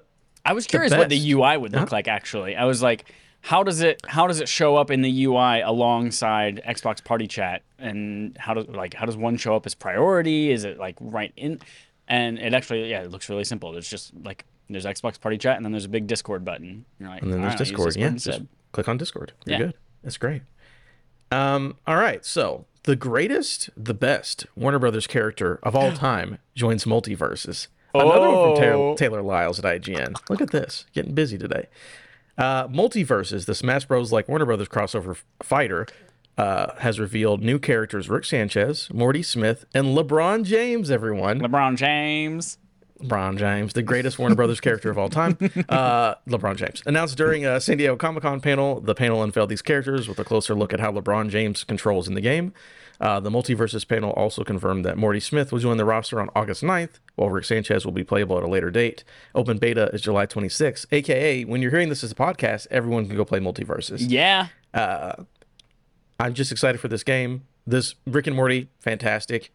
was curious what the UI would look like actually. I was like, how does it show up in the UI alongside Xbox Party Chat? And how does one show up as priority? Is it like right in? And it actually, yeah, it looks really simple. It's just like there's Xbox Party Chat, and then there's a big Discord button. You're like, and then there's Discord. Yeah, just click on Discord. You're good. That's great. All right. So the greatest, the best Warner Brothers character of all time joins MultiVersus. Another one from Taylor Lyles at IGN. Look at this. Getting busy today. MultiVersus, the Smash Bros. Like Warner Brothers crossover fighter, has revealed new characters: Rick Sanchez, Morty Smith, and LeBron James, everyone. LeBron James, the greatest Warner Brothers character of all time. LeBron James. Announced during a San Diego Comic-Con panel, the panel unveiled these characters with a closer look at how LeBron James controls in the game. The MultiVersus panel also confirmed that Morty Smith will join the roster on August 9th, while Rick Sanchez will be playable at a later date. Open beta is July 26th, a.k.a. when you're hearing this as a podcast, everyone can go play MultiVersus. Yeah. I'm just excited for this game. This Rick and Morty, fantastic.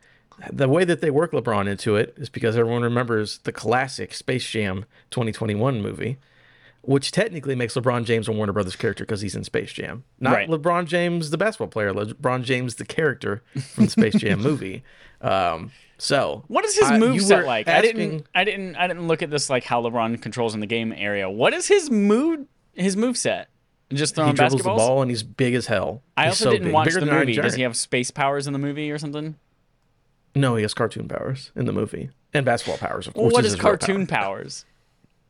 The way that they work LeBron into it is because everyone remembers the classic Space Jam 2021 movie, which technically makes LeBron James a Warner Brothers character because he's in Space Jam. Not right. LeBron James, the basketball player, LeBron James, the character from the Space Jam movie. So what is his moveset like? I didn't look at this like how LeBron controls in the game area. What is his moveset? Just throwing basketballs? He dribbles the ball and he's big as hell. I also didn't watch the movie. Does he have space powers in the movie or something? No, he has cartoon powers in the movie. And basketball powers, of course. Well, what is cartoon powers?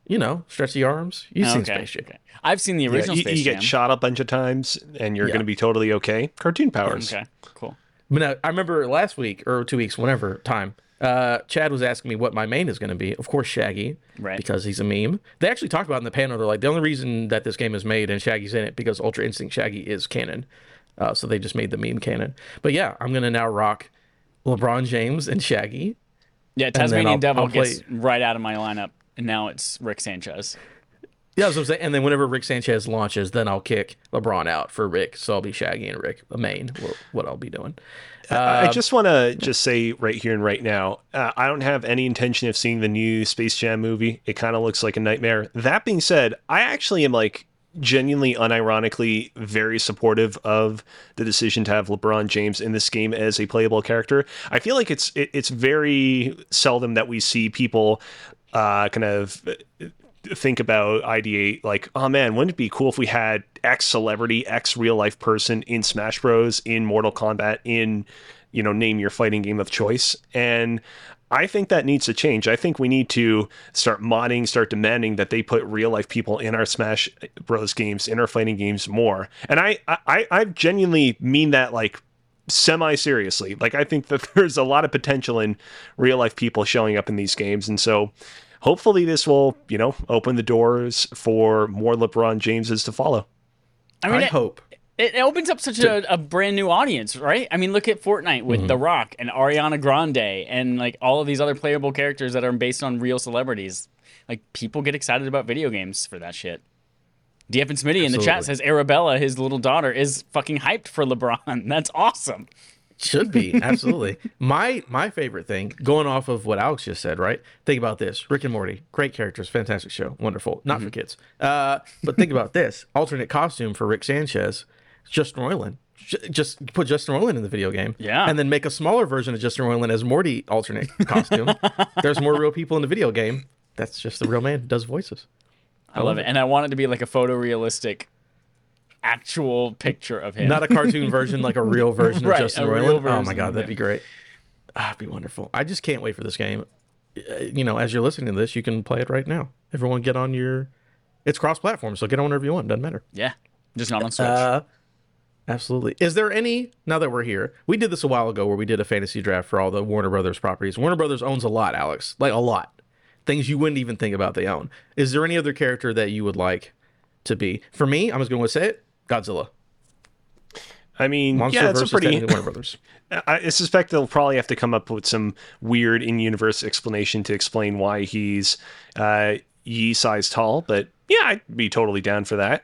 You know, stretchy arms. You've seen Space Jam. Okay. I've seen the original Space Jam. You get shot a bunch of times, and you're going to be totally okay. Cartoon powers. Okay, cool. But now, I remember last week, or 2 weeks, Chad was asking me what my main is going to be. Of course, Shaggy, right? Because he's a meme. They actually talked about it in the panel. They're like, the only reason that this game is made and Shaggy's in it because Ultra Instinct Shaggy is canon. So they just made the meme canon. But yeah, I'm going to now rock LeBron James and Shaggy. Yeah, Tasmanian Devil gets right out of my lineup, and now it's Rick Sanchez. Yeah, that's what I'm saying. And then whenever Rick Sanchez launches, then I'll kick LeBron out for Rick, so I'll be Shaggy and Rick, the main, what I'll be doing. I just want to say right here and right now, I don't have any intention of seeing the new Space Jam movie. It kind of looks like a nightmare. That being said, I actually am like genuinely, unironically, very supportive of the decision to have LeBron James in this game as a playable character. I feel like it's very seldom that we see people kind of think about, ideate, like, oh man, wouldn't it be cool if we had X celebrity, X real life person in Smash Bros, in Mortal Kombat, in, you know, name your fighting game of choice. And I think that needs to change. I think we need to start modding, start demanding that they put real-life people in our Smash Bros. Games, in our fighting games more. And I genuinely mean that, like, semi-seriously. Like, I think that there's a lot of potential in real-life people showing up in these games. And so hopefully this will, you know, open the doors for more LeBron Jameses to follow. I mean, I hope. It opens up such a brand new audience, right? I mean, look at Fortnite with The Rock and Ariana Grande and like all of these other playable characters that are based on real celebrities. Like, people get excited about video games for that shit. DF and Smitty in the chat says Arabella, his little daughter, is fucking hyped for LeBron. That's awesome. Should be, absolutely. My favorite thing, going off of what Alex just said, right? Think about this. Rick and Morty, great characters, fantastic show, wonderful. Not for kids. But think about this. Alternate costume for Rick Sanchez, Justin Roiland. Just put Justin Roiland in the video game. Yeah. And then make a smaller version of Justin Roiland as Morty alternate costume. There's more real people in the video game. That's just the real man who does voices. I love it. And I want it to be like a photorealistic actual picture of him, not a cartoon version, like a real version of Justin Roiland. Oh my god, that'd be great. That'd be wonderful. I just can't wait for this game. You know, as you're listening to this, you can play it right now. Everyone get on your... It's cross-platform, so get on whenever you want. Doesn't matter. Yeah, just not on Switch. Absolutely. Is there any... Now that we're here, we did this a while ago where we did a fantasy draft for all the Warner Brothers properties. Warner Brothers owns a lot, Alex. Like, a lot. Things you wouldn't even think about they own. Is there any other character that you would like to be? For me, I'm just going to say it, Godzilla. I mean, it's pretty... Warner Brothers. I suspect they'll probably have to come up with some weird in-universe explanation to explain why he's ye-sized tall, but yeah, I'd be totally down for that.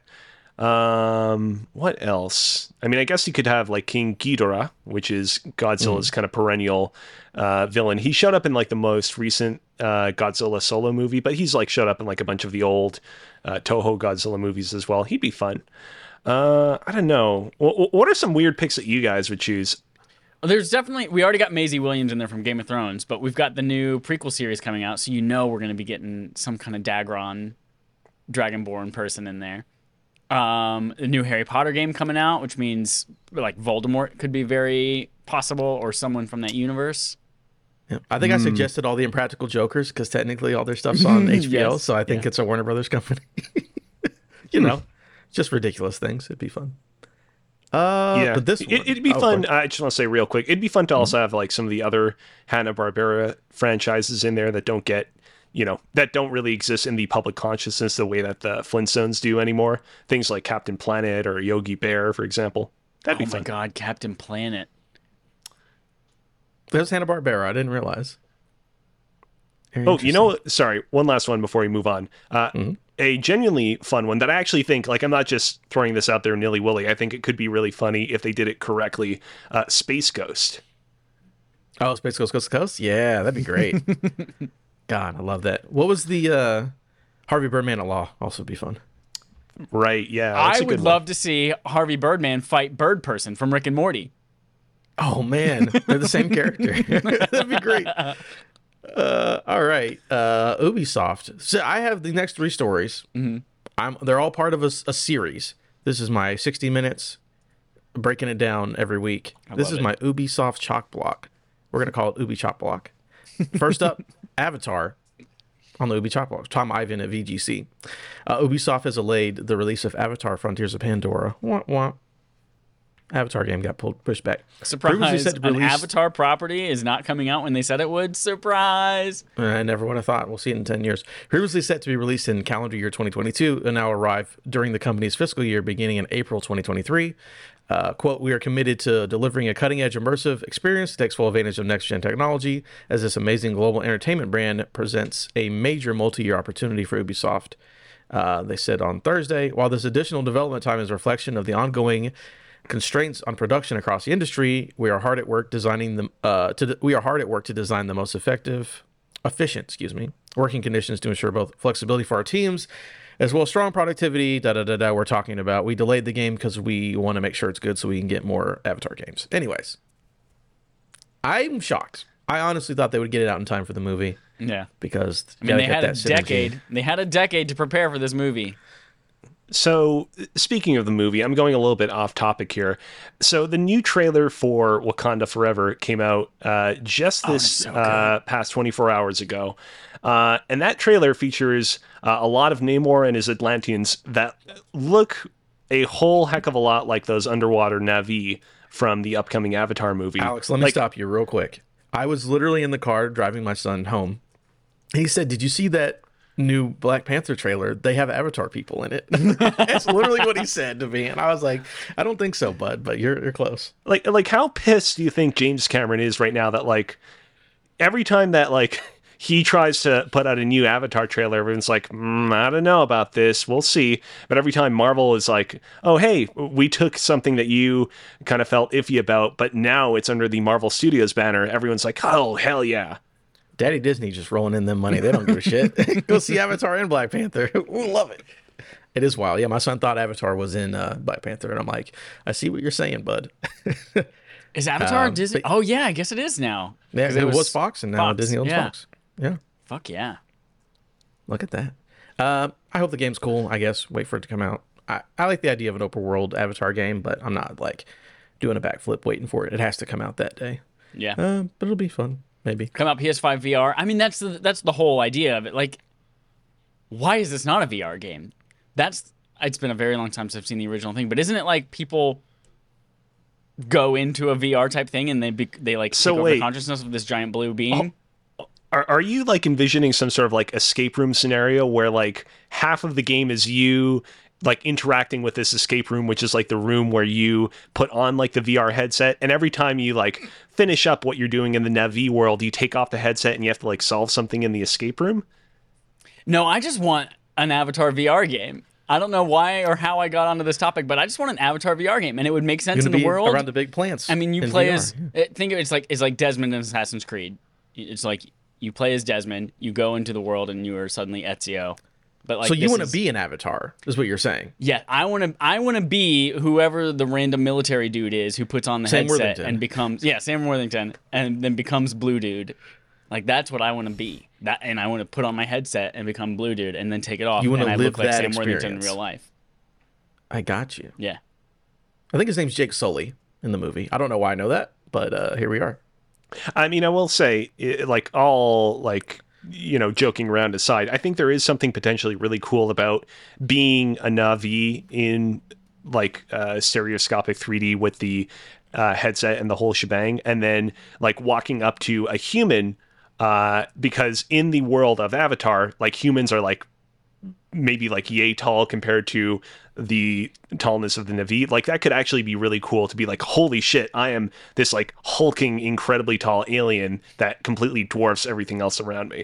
What else? I mean, I guess you could have like King Ghidorah, which is Godzilla's kind of perennial villain. He showed up in like the most recent Godzilla solo movie, but he's like showed up in like a bunch of the old Toho Godzilla movies as well. He'd be fun. I don't know. What are some weird picks that you guys would choose? There's definitely... We already got Maisie Williams in there from Game of Thrones, but we've got the new prequel series coming out, so you know we're going to be getting some kind of Dagron Dragonborn person in there. The new Harry Potter game coming out, which means like Voldemort could be very possible, or someone from that universe. Yeah. I think I suggested all the Impractical Jokers because technically all their stuff's on HBO, so I think it's a Warner Brothers company. You know, just ridiculous things. It'd be fun. But this it'd be fun. I just want to say real quick, it'd be fun to also have like some of the other Hanna-Barbera franchises in there that don't get... you know, that don't really exist in the public consciousness the way that the Flintstones do anymore. Things like Captain Planet or Yogi Bear, for example. That'd be fun. Oh my god, Captain Planet. There's Hanna-Barbera. I didn't realize. Very interesting. You know, sorry, one last one before we move on. A genuinely fun one that I actually think, like, I'm not just throwing this out there nilly-willy. I think it could be really funny if they did it correctly. Space Ghost. Oh, Space Ghost, Coast to Coast? Yeah, that'd be great. God, I love that. What was the Harvey Birdman at Law? Also be fun. Right, yeah. I would love to see Harvey Birdman fight Bird Person from Rick and Morty. Oh, man. They're the same character. That'd be great. All right. Ubisoft. So I have the next three stories. They're all part of a series. This is my 60 Minutes, breaking it down every week. This is my Ubisoft Chop Block. We're going to call it Ubi Chop Block. First up, Avatar on the Ubi Chop Block. Tom Ivan at VGC. Ubisoft has delayed the release of Avatar Frontiers of Pandora. Womp. Avatar game got pushed back. Surprise. An Avatar property is not coming out when they said it would. Surprise. I never would have thought. We'll see it in 10 years. Previously set to be released in calendar year 2022 and now arrive during the company's fiscal year beginning in April 2023. Quote, we are committed to delivering a cutting-edge immersive experience that takes full advantage of next-gen technology as this amazing global entertainment brand presents a major multi-year opportunity for Ubisoft. They said on Thursday, while this additional development time is a reflection of the ongoing constraints on production across the industry, we are hard at work to design the most efficient working conditions to ensure both flexibility for our teams as well as strong productivity. We're talking about, we delayed the game because we want to make sure it's good so we can get more Avatar games. Anyways, I'm shocked. I honestly thought they would get it out in time for the movie. Yeah, because they had a decade to prepare for this movie. So, speaking of the movie, I'm going a little bit off topic here. So, the new trailer for Wakanda Forever came out just this past 24 hours ago. And that trailer features a lot of Namor and his Atlanteans that look a whole heck of a lot like those underwater Na'vi from the upcoming Avatar movie. Alex, let me stop you real quick. I was literally in the car driving my son home. He said, did you see that new Black Panther trailer, they have Avatar people in it. That's literally what he said to me, and I was like, I don't think so, bud, but you're close. Like how pissed do you think James Cameron is right now that like every time that like he tries to put out a new Avatar trailer, everyone's like, I don't know about this, we'll see. But every time Marvel is like, oh, hey, we took something that you kind of felt iffy about, but now it's under the Marvel Studios banner, everyone's like, oh, hell yeah. Daddy Disney just rolling in them money. They don't give a shit. Go see Avatar and Black Panther. We'll love it. It is wild. Yeah, my son thought Avatar was in Black Panther, and I'm like, I see what you're saying, bud. Is Avatar Disney? Oh, yeah, I guess it is now. Yeah, it was Fox, and now Fox. Disney owns Fox. Yeah. Fuck yeah. Look at that. I hope the game's cool, I guess. Wait for it to come out. I like the idea of an open world Avatar game, but I'm not like doing a backflip waiting for it. It has to come out that day. Yeah. But it'll be fun, maybe. Come out PS5 VR. I mean, that's the whole idea of it. Like, why is this not a VR game? It's been a very long time since I've seen the original thing, but isn't it like people go into a VR type thing and they like take over consciousness of this giant blue being? Oh. Are you, like, envisioning some sort of, like, escape room scenario where, like, half of the game is you, like, interacting with this escape room, which is, like, the room where you put on, like, the VR headset, and every time you, like, finish up what you're doing in the Na'vi world, you take off the headset and you have to, like, solve something in the escape room? No, I just want an Avatar VR game. I don't know why or how I got onto this topic, but I just want an Avatar VR game, and it would make sense in the world. Around the big plants. I mean, you play VR, as... Yeah. Think of it's like Desmond in Assassin's Creed. It's like... You play as Desmond, you go into the world, and you are suddenly Ezio. But like, so you want to be an Avatar, is what you're saying? Yeah, I want to be whoever the random military dude is who puts on the headset Worthington. And becomes Sam Worthington, and then becomes Blue Dude. Like that's what I want to be. That, and I want to put on my headset and become Blue Dude, and then take it off. You want to live like that Sam experience. Worthington in real life. I got you. Yeah, I think his name's Jake Sully in the movie. I don't know why I know that, but here we are. I mean, I will say, like, all, like, you know, joking around aside, I think there is something potentially really cool about being a Na'vi in, like, stereoscopic 3D with the headset and the whole shebang, and then, like, walking up to a human, because in the world of Avatar, like, humans are, like, maybe, like, yay tall compared to the tallness of the Na'vi. Like, that could actually be really cool to be like, holy shit, I am this, like, hulking, incredibly tall alien that completely dwarfs everything else around me.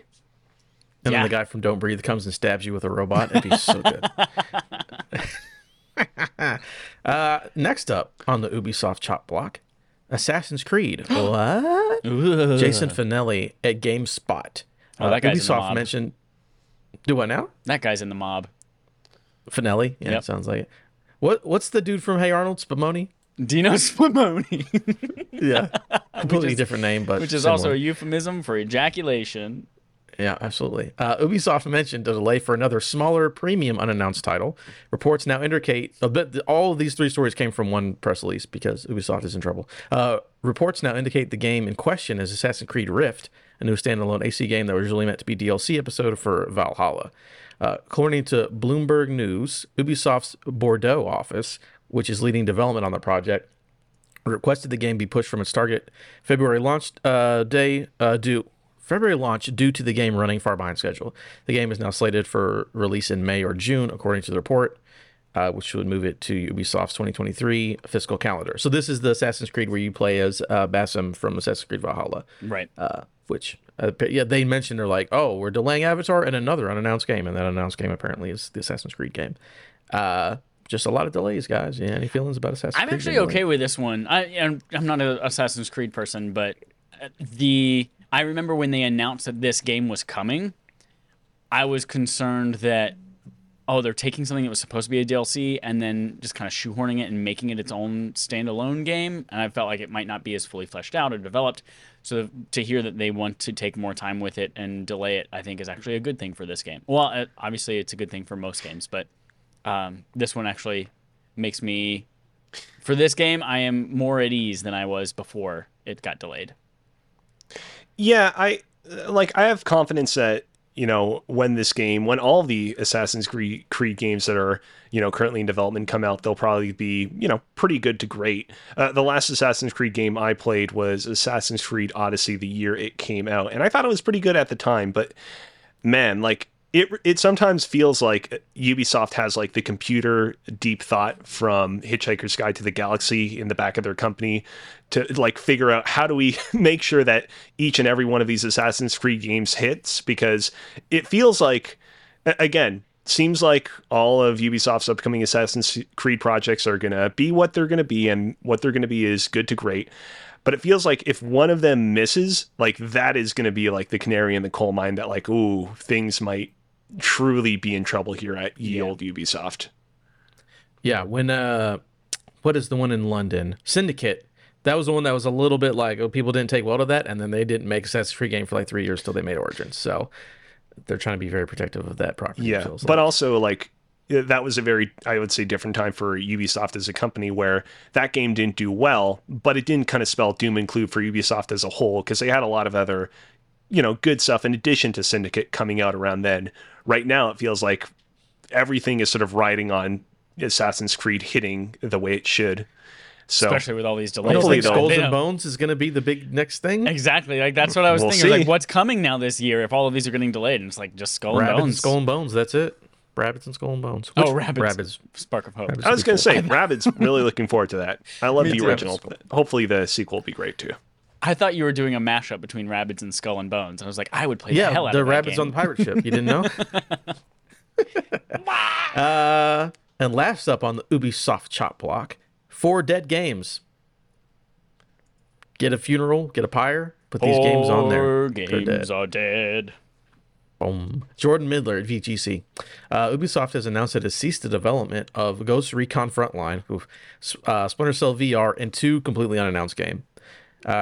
And then the guy from Don't Breathe comes and stabs you with a robot. That'd be so good. Next up on the Ubisoft Chop Block, Assassin's Creed. What? Jason Finelli at GameSpot. Oh, that guy's Ubisoft mentioned... Do what now? That guy's in the mob. Finelli? Yeah, It sounds like it. What's the dude from Hey Arnold? Spumoni? Dino Spumoni. Yeah. Completely different name, but which is similar. Also a euphemism for ejaculation. Yeah, absolutely. Ubisoft mentioned a delay for another smaller premium unannounced title. Reports now indicate all of these three stories came from one press release because Ubisoft is in trouble. Reports now indicate the game in question is Assassin's Creed Rift, a new standalone AC game that was originally meant to be DLC episode for Valhalla. According to Bloomberg News, Ubisoft's Bordeaux office, which is leading development on the project, requested the game be pushed from its target February launch due to the game running far behind schedule. The game is now slated for release in May or June, according to the report, which would move it to Ubisoft's 2023 fiscal calendar. So this is the Assassin's Creed where you play as Bassem from Assassin's Creed Valhalla. Right. Which they mentioned, they're like, oh, we're delaying Avatar and another unannounced game. And that unannounced game apparently is the Assassin's Creed game. Just a lot of delays, guys. Yeah, any feelings about Assassin's Creed? I'm actually okay with this one. I'm not an Assassin's Creed person, but I remember when they announced that this game was coming, I was concerned that, oh, they're taking something that was supposed to be a DLC and then just kind of shoehorning it and making it its own standalone game. And I felt like it might not be as fully fleshed out or developed. So to hear that they want to take more time with it and delay it, I think is actually a good thing for this game. Well, obviously it's a good thing for most games, but this one actually makes me, for this game, I am more at ease than I was before it got delayed. Yeah, I have confidence that, you know, when all the Assassin's Creed games that are, you know, currently in development come out, they'll probably be, you know, pretty good to great. The last Assassin's Creed game I played was Assassin's Creed Odyssey the year it came out, and I thought it was pretty good at the time, but man, like, It sometimes feels like Ubisoft has like the computer deep thought from Hitchhiker's Guide to the Galaxy in the back of their company to like figure out how do we make sure that each and every one of these Assassin's Creed games hits, because it feels like, again, seems like all of Ubisoft's upcoming Assassin's Creed projects are going to be what they're going to be, and what they're going to be is good to great. But it feels like if one of them misses, like that is going to be like the canary in the coal mine that like, ooh, things might truly be in trouble here at old Ubisoft. Yeah, when what is the one in London? Syndicate. That was the one that was a little bit like, oh, people didn't take well to that, and then they didn't make Assassin's Creed game for like 3 years till they made Origins. So they're trying to be very protective of that property. Yeah, but like, also like that was a very, I would say, different time for Ubisoft as a company, where that game didn't do well, but it didn't kind of spell doom and gloom for Ubisoft as a whole, because they had a lot of other, you know, good stuff in addition to Syndicate coming out around then. Right now, it feels like everything is sort of riding on Assassin's Creed hitting the way it should. So, especially with all these delays. Hopefully, like, Skulls and Bones is going to be the big next thing. Exactly. Like, that's what I was thinking. Like, what's coming now this year if all of these are getting delayed? And it's like just Skull and Bones. And Skull and Bones, that's it. Rabbids and Skull and Bones. Rabbids. Spark of Hope. Rabbids, I was going to say, Rabbids, really looking forward to that. I love the original. Hopefully the sequel will be great, too. I thought you were doing a mashup between Rabbids and Skull and Bones. And I was like, I would play the hell out of that game. Yeah, the Rabbids on the pirate ship. You didn't know? And last up on the Ubisoft Chop Block, 4 dead games. Get a funeral, get a pyre, put these games on there. Games are dead. Boom. Jordan Midler at VGC. Ubisoft has announced it has ceased the development of Ghost Recon Frontline, Splinter Cell VR, and 2 completely unannounced games.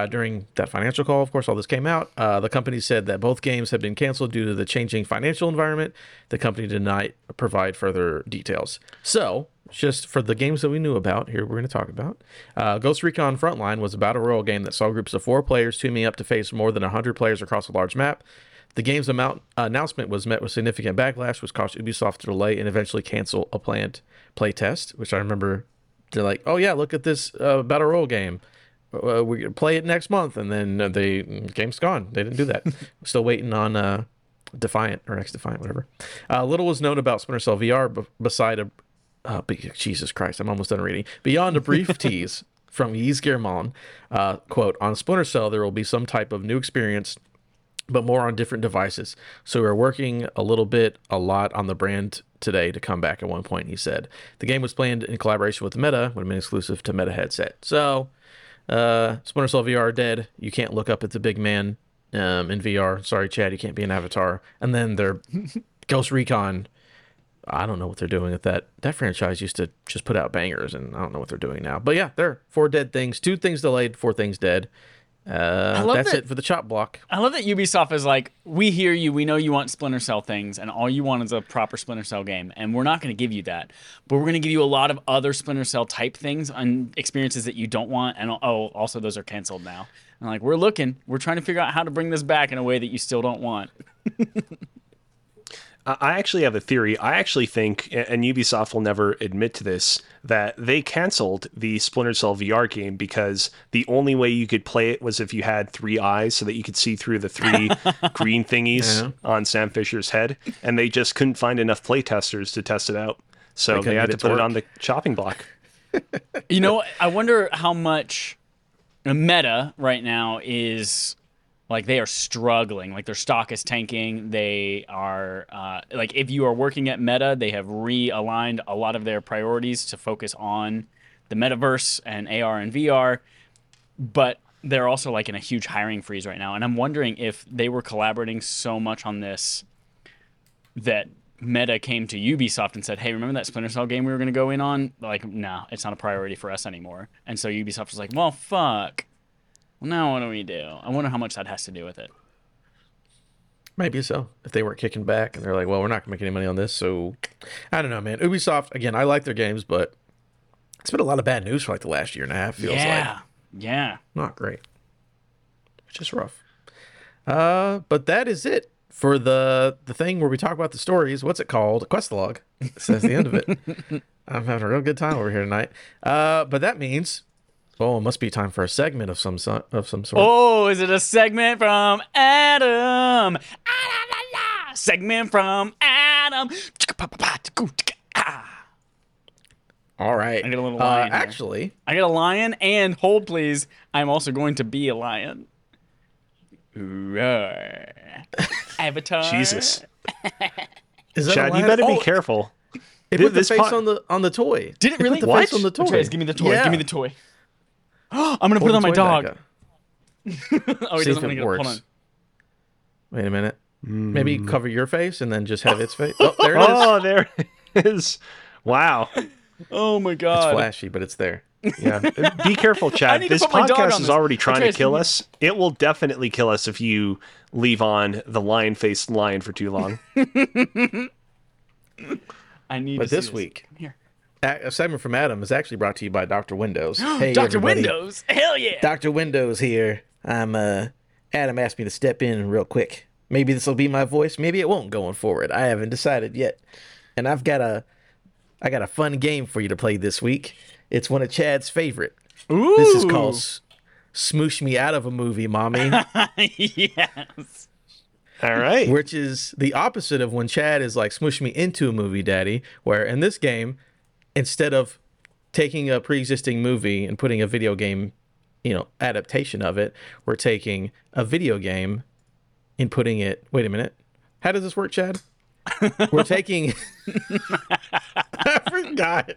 During that financial call, of course, all this came out. The company said that both games have been canceled due to the changing financial environment. The company did not provide further details. So, just for the games that we knew about, here we're going to talk about. Ghost Recon Frontline was a battle royale game that saw groups of 4 players teaming up to face more than 100 players across a large map. The game's announcement was met with significant backlash, which caused Ubisoft to delay and eventually cancel a planned playtest, which I remember they're like, oh yeah, look at this battle royale game. We play it next month, and then the game's gone. They didn't do that. Still waiting on Defiant or X-Defiant, whatever. Little was known about Splinter Cell VR Jesus Christ, I'm almost done reading. Beyond a brief tease from Yves Guillemot, quote, on Splinter Cell, there will be some type of new experience, but more on different devices. So we're working a lot on the brand today to come back at one point, he said. The game was planned in collaboration with Meta, would have been exclusive to Meta headset. So... Splinter Cell VR dead. You can't look up at the big man in VR. Sorry, Chad, you can't be an avatar. And then their Ghost Recon. I don't know what they're doing with that. That franchise used to just put out bangers, and I don't know what they're doing now. But yeah, there are 4 dead things. 2 things delayed, 4 things dead. That's it for the chop block. I love that Ubisoft is like, we hear you, we know you want Splinter Cell things, and all you want is a proper Splinter Cell game, and we're not going to give you that, but we're going to give you a lot of other Splinter Cell type things and experiences that you don't want, and also those are canceled now. And like, we're looking, we're trying to figure out how to bring this back in a way that you still don't want. I actually have a theory. I actually think, and Ubisoft will never admit to this, that they canceled the Splinter Cell VR game because the only way you could play it was if you had 3 eyes so that you could see through the 3 green thingies on Sam Fisher's head. And they just couldn't find enough playtesters to test it out. So they had to put it on the chopping block. You know, I wonder how much Meta right now is... Like, they are struggling. Like, their stock is tanking. They are, like, if you are working at Meta, they have realigned a lot of their priorities to focus on the metaverse and AR and VR. But they're also, like, in a huge hiring freeze right now. And I'm wondering if they were collaborating so much on this that Meta came to Ubisoft and said, hey, remember that Splinter Cell game we were going to go in on? Like, no, it's not a priority for us anymore. And so Ubisoft was like, well, fuck. Now what do we do? I wonder how much that has to do with it. Maybe so. If they weren't kicking back and they're like, well, we're not going to make any money on this. So I don't know, man. Ubisoft, again, I like their games, but it's been a lot of bad news for like the last year and a half, feels like. Yeah. Not great. Which is rough. But that is it for the thing where we talk about the stories. What's it called? Questlog. It says the end of it. I'm having a real good time over here tonight. But that means... Oh, it must be time for a segment of some sort. Oh, is it a segment from Adam? segment from Adam. All right. I get a little lion. Actually, I get a lion, and hold please. I'm also going to be a lion. Roar. Avatar. Jesus. Is that Chad, a lion? You better be careful. It did put the face on the toy. Did it really? It put the face on the toy. Guys, give me the toy. Yeah. Give me the toy. I'm going to put it on my dog. Oh, he doesn't want to get it. Hold on. Wait a minute. Maybe cover your face and then just have its face. Oh, there it is. Oh, there it is. Wow. Oh, my God. It's flashy, but it's there. Yeah. Be careful, Chad. This podcast is already trying to kill us. It will definitely kill us if you leave on the lion-faced lion for too long. I need but to this week, here. A segment from Adam is actually brought to you by Dr. Windows. Hey, Dr. Everybody. Windows? Hell yeah. Dr. Windows here. I'm Adam asked me to step in real quick. Maybe this will be my voice. Maybe it won't going forward. I haven't decided yet. And I've got a fun game for you to play this week. It's one of Chad's favorite. Ooh. This is called Smoosh Me Out of a Movie, Mommy. Yes. All right. Which is the opposite of when Chad is like, smoosh me into a movie, Daddy, where in this game, instead of taking a pre-existing movie and putting a video game, adaptation of it, we're taking a video game and putting it... Wait a minute. How does this work, Chad? We're taking... I forgot.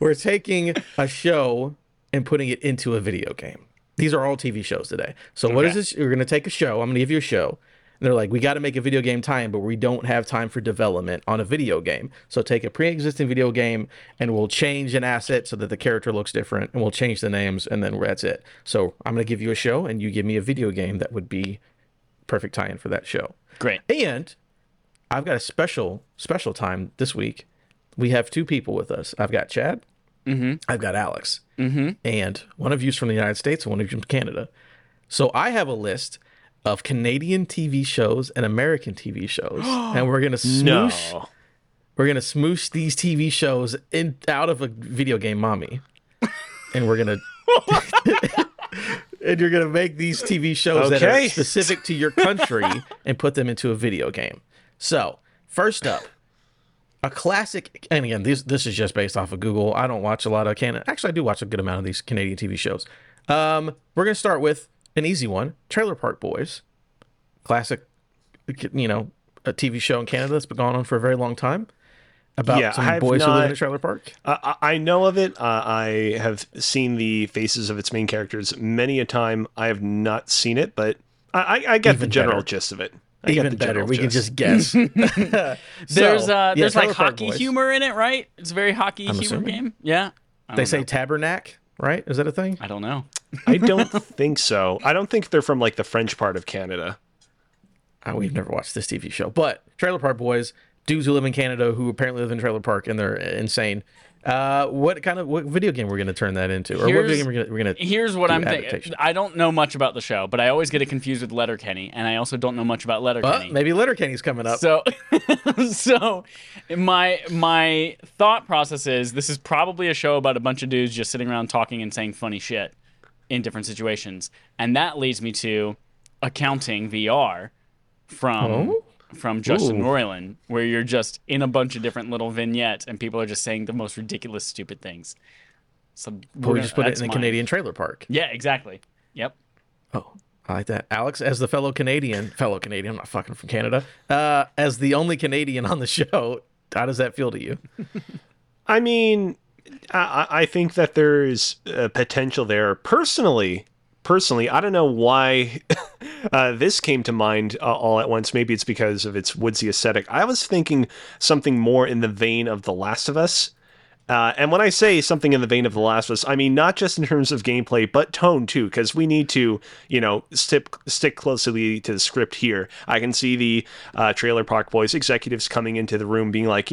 We're taking a show and putting it into a video game. These are all TV shows today. So okay. What is this? We're going to take a show. I'm going to give you a show. And they're like, we got to make a video game tie-in, but we don't have time for development on a video game. So take a pre-existing video game, and we'll change an asset so that the character looks different, and we'll change the names, and then that's it. So I'm going to give you a show, and you give me a video game that would be perfect tie-in for that show. Great. And I've got a special time this week. We have two people with us. I've got Chad. Mm-hmm. I've got Alex. Mm-hmm. And one of you's from the United States, and one of you's from Canada. So I have a list of Canadian TV shows and American TV shows, and we're gonna smoosh. No. We're gonna smoosh these TV shows out of a video game, Mommy, and we're gonna. And you're gonna make these TV shows that are specific to your country and put them into a video game. So first up, a classic, and again, this is just based off of Google. I don't watch a lot of Canada. Actually, I do watch a good amount of these Canadian TV shows. We're gonna start with an easy one, Trailer Park Boys. Classic, a TV show in Canada that's been going on for a very long time. About some boys who live in a trailer park. I know of it. I have seen the faces of its main characters many a time. I have not seen it, but I get the general gist of it. Even better, we can just guess. There's like hockey humor in it, right? It's a very hockey humor game. Yeah. They say tabernacle, right? Is that a thing? I don't know. I don't think so. I don't think they're from like the French part of Canada. We've never watched this TV show, but Trailer Park Boys, dudes who live in Canada who apparently live in trailer park and they're insane. What video game we're going to turn that into? Or what video game we're going to? Here's what I'm thinking. I don't know much about the show, but I always get it confused with Letterkenny, and I also don't know much about Letterkenny. Well, maybe Letterkenny's coming up. So my thought process is this is probably a show about a bunch of dudes just sitting around talking and saying funny shit in different situations, and that leads me to Accounting VR from Justin Roiland, where you're just in a bunch of different little vignettes and people are just saying the most ridiculous stupid things. So we just put it in a Canadian trailer park. Yeah, exactly. Yep. Oh, I like that. Alex, as the fellow Canadian, I'm not fucking from Canada, as the only Canadian on the show, how does that feel to you? I mean, I think that there's a potential there. Personally, I don't know why this came to mind all at once. Maybe it's because of its woodsy aesthetic. I was thinking something more in the vein of The Last of Us. And when I say something in the vein of The Last of Us, I mean not just in terms of gameplay, but tone, too, because we need to, stick closely to the script here. I can see the Trailer Park Boys executives coming into the room being like,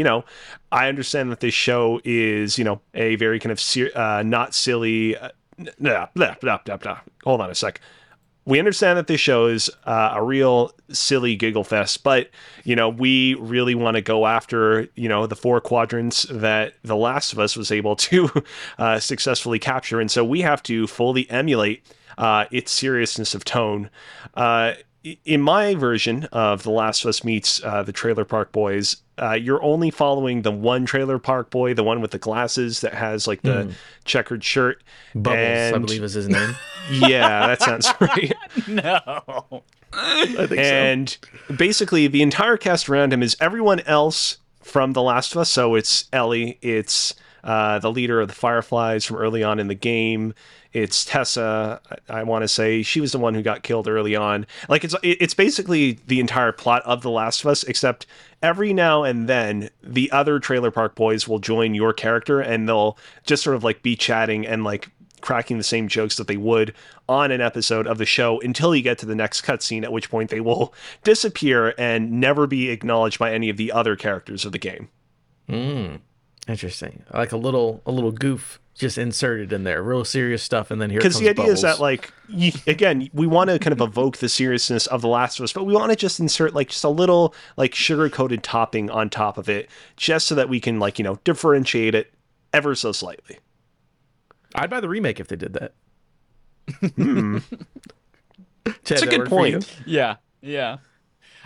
I understand that this show is, a very kind of not silly... Hold on a sec. We understand that this show is a real silly giggle fest, but, we really want to go after, the four quadrants that The Last of Us was able to successfully capture. And so we have to fully emulate its seriousness of tone. in my version of The Last of Us meets the Trailer Park Boys, you're only following the one Trailer Park Boy, the one with the glasses that has like the checkered shirt. Bubbles, and... I believe is his name. Yeah, that sounds right. No. I think and so. Basically the entire cast around him is everyone else from The Last of Us. So it's Ellie, it's the leader of the Fireflies from early on in the game. It's Tessa, I want to say. She was the one who got killed early on. Like, it's basically the entire plot of The Last of Us, except every now and then, the other Trailer Park Boys will join your character, and they'll just sort of, like, be chatting and, like, cracking the same jokes that they would on an episode of the show until you get to the next cutscene, at which point they will disappear and never be acknowledged by any of the other characters of the game. Interesting. Like a little goof just inserted in there, real serious stuff, and then here comes Bubbles. Because the idea is that, like, again, we want to kind of evoke the seriousness of The Last of Us, but we want to just insert, like, just a little, like, sugar-coated topping on top of it, just so that we can, like, you know, differentiate it ever so slightly. I'd buy the remake if they did that. That's a good point. Yeah, yeah.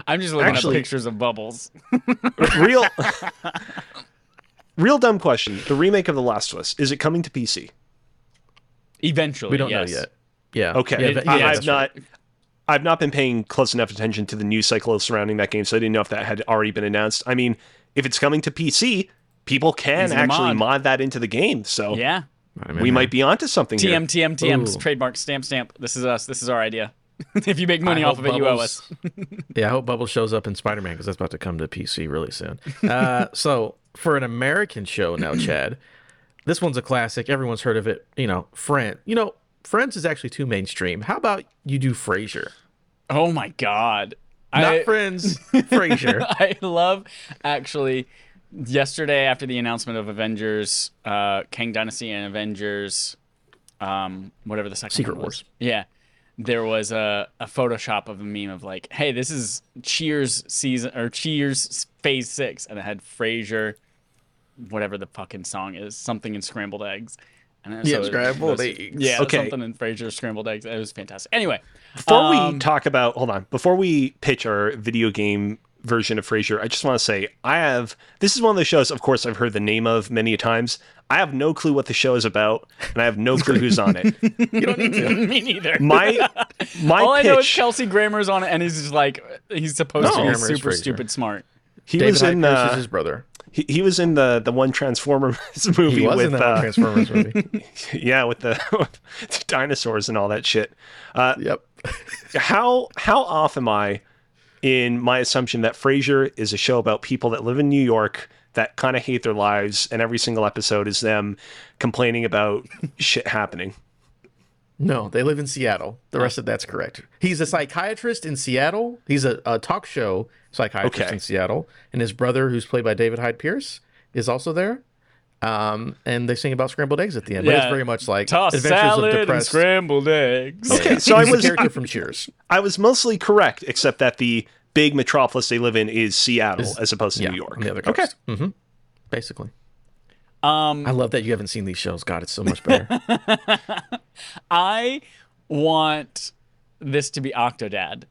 I'm just looking at pictures of Bubbles. Real dumb question. The remake of The Last of Us, is it coming to PC? Eventually, We don't know yet. Yeah. Okay. Yeah, I've not been paying close enough attention to the news cycle surrounding that game, so I didn't know if that had already been announced. I mean, if it's coming to PC, people can actually mod that into the game, so yeah. We might be onto something here. TM, trademark, stamp. This is us. This is our idea. If you make money off of it, you owe us. Yeah, I hope Bubbles shows up in Spider-Man, because that's about to come to PC really soon. So... for an American show now, Chad, this one's a classic. Everyone's heard of it. You know, Friends. You know, Friends is actually too mainstream. How about you do Frasier? Oh, my God. Friends, Frasier. I love, actually, yesterday after the announcement of Avengers, Kang Dynasty and Avengers, whatever the second Secret Wars. Yeah. There was a Photoshop of a meme of like, hey, this is Cheers season or Cheers phase 6, and it had Frasier, whatever the fucking song is, something in scrambled eggs. And yeah, so scrambled eggs. Yeah, okay. Something in Frasier scrambled eggs. It was fantastic. Anyway, before we talk about, before we pitch our video game version of Frasier, I just want to say this is one of the shows, of course, I've heard the name of many a times. I have no clue what the show is about, and I have no clue who's on it. You don't need to. Me neither. My all pitch, I know is Kelsey Grammer's on it, and he's just like, he's supposed to be super stupid smart. He was his brother. He was in the one Transformers movie. He was in that one Transformers movie. Yeah, with the dinosaurs and all that shit. Yep. How off am I in my assumption that Frasier is a show about people that live in New York that kind of hate their lives, and every single episode is them complaining about shit happening? No, they live in Seattle. The rest of that's correct. He's a psychiatrist in Seattle. He's a talk show psychiatrist in Seattle. And his brother, who's played by David Hyde Pierce, is also there. And they sing about scrambled eggs at the end. Yeah. But it's very much like toss Adventures salad of Depressed. And scrambled eggs. Okay, so I was character from Cheers. I was mostly correct, except that the big metropolis they live in is Seattle, as opposed to New York. On the other coast. Okay, basically. I love that you haven't seen these shows. God, it's so much better. I want this to be Octodad.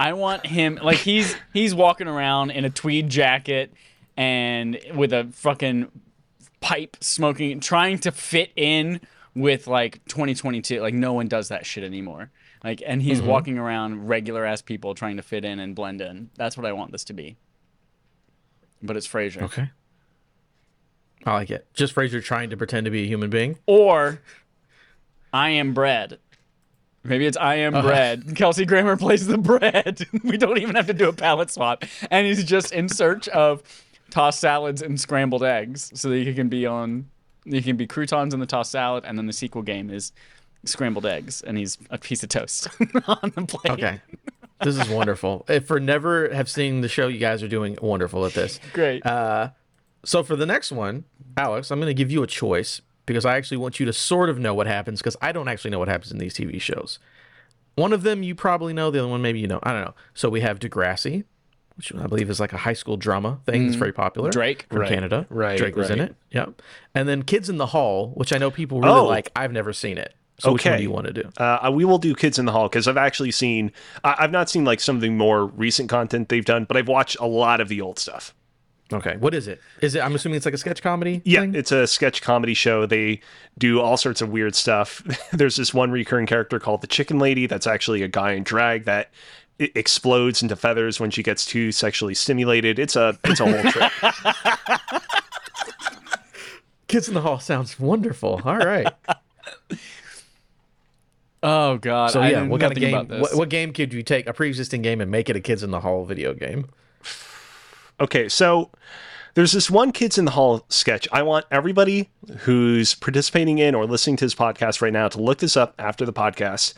I want him, like, he's walking around in a tweed jacket and with a fucking pipe smoking, trying to fit in with, like, 2022. Like, no one does that shit anymore. Like, and he's walking around regular ass people trying to fit in and blend in. That's what I want this to be. But it's Frasier. Okay. I like it. Just Frasier trying to pretend to be a human being. Or I Am Bread. Maybe it's I Am Bread. Kelsey Grammer plays the bread. We don't even have to do a palette swap. And he's just in search of tossed salads and scrambled eggs, so that you can be croutons in the tossed salad, and then the sequel game is scrambled eggs, and he's a piece of toast on the plate. Okay, this is wonderful. If you never have seen the show, you guys are doing wonderful at this. Great. So for the next one, Alex, I'm going to give you a choice, because I actually want you to sort of know what happens, because I don't actually know what happens in these TV shows. One of them you probably know, the other one maybe you know. I don't know. So we have Degrassi, which I believe is like a high school drama thing that's very popular. Drake. From Canada. Right. Drake was in it. Yep. And then Kids in the Hall, which I know people really like. I've never seen it. So which one do you want to do? We will do Kids in the Hall, because I've actually seen... I've not seen like some of the more recent content they've done, but I've watched a lot of the old stuff. Okay, what is it? I'm assuming it's like a sketch comedy thing? It's a sketch comedy show. They do all sorts of weird stuff. There's this one recurring character called the Chicken Lady that's actually a guy in drag that explodes into feathers when she gets too sexually stimulated. It's a whole trip. Kids in the Hall sounds wonderful. All right. Oh, God. So, yeah, what kind of game? About this. What game could you take, a pre-existing game, and make it a Kids in the Hall video game? Okay, so there's this one Kids in the Hall sketch. I want everybody who's participating in or listening to this podcast right now to look this up after the podcast.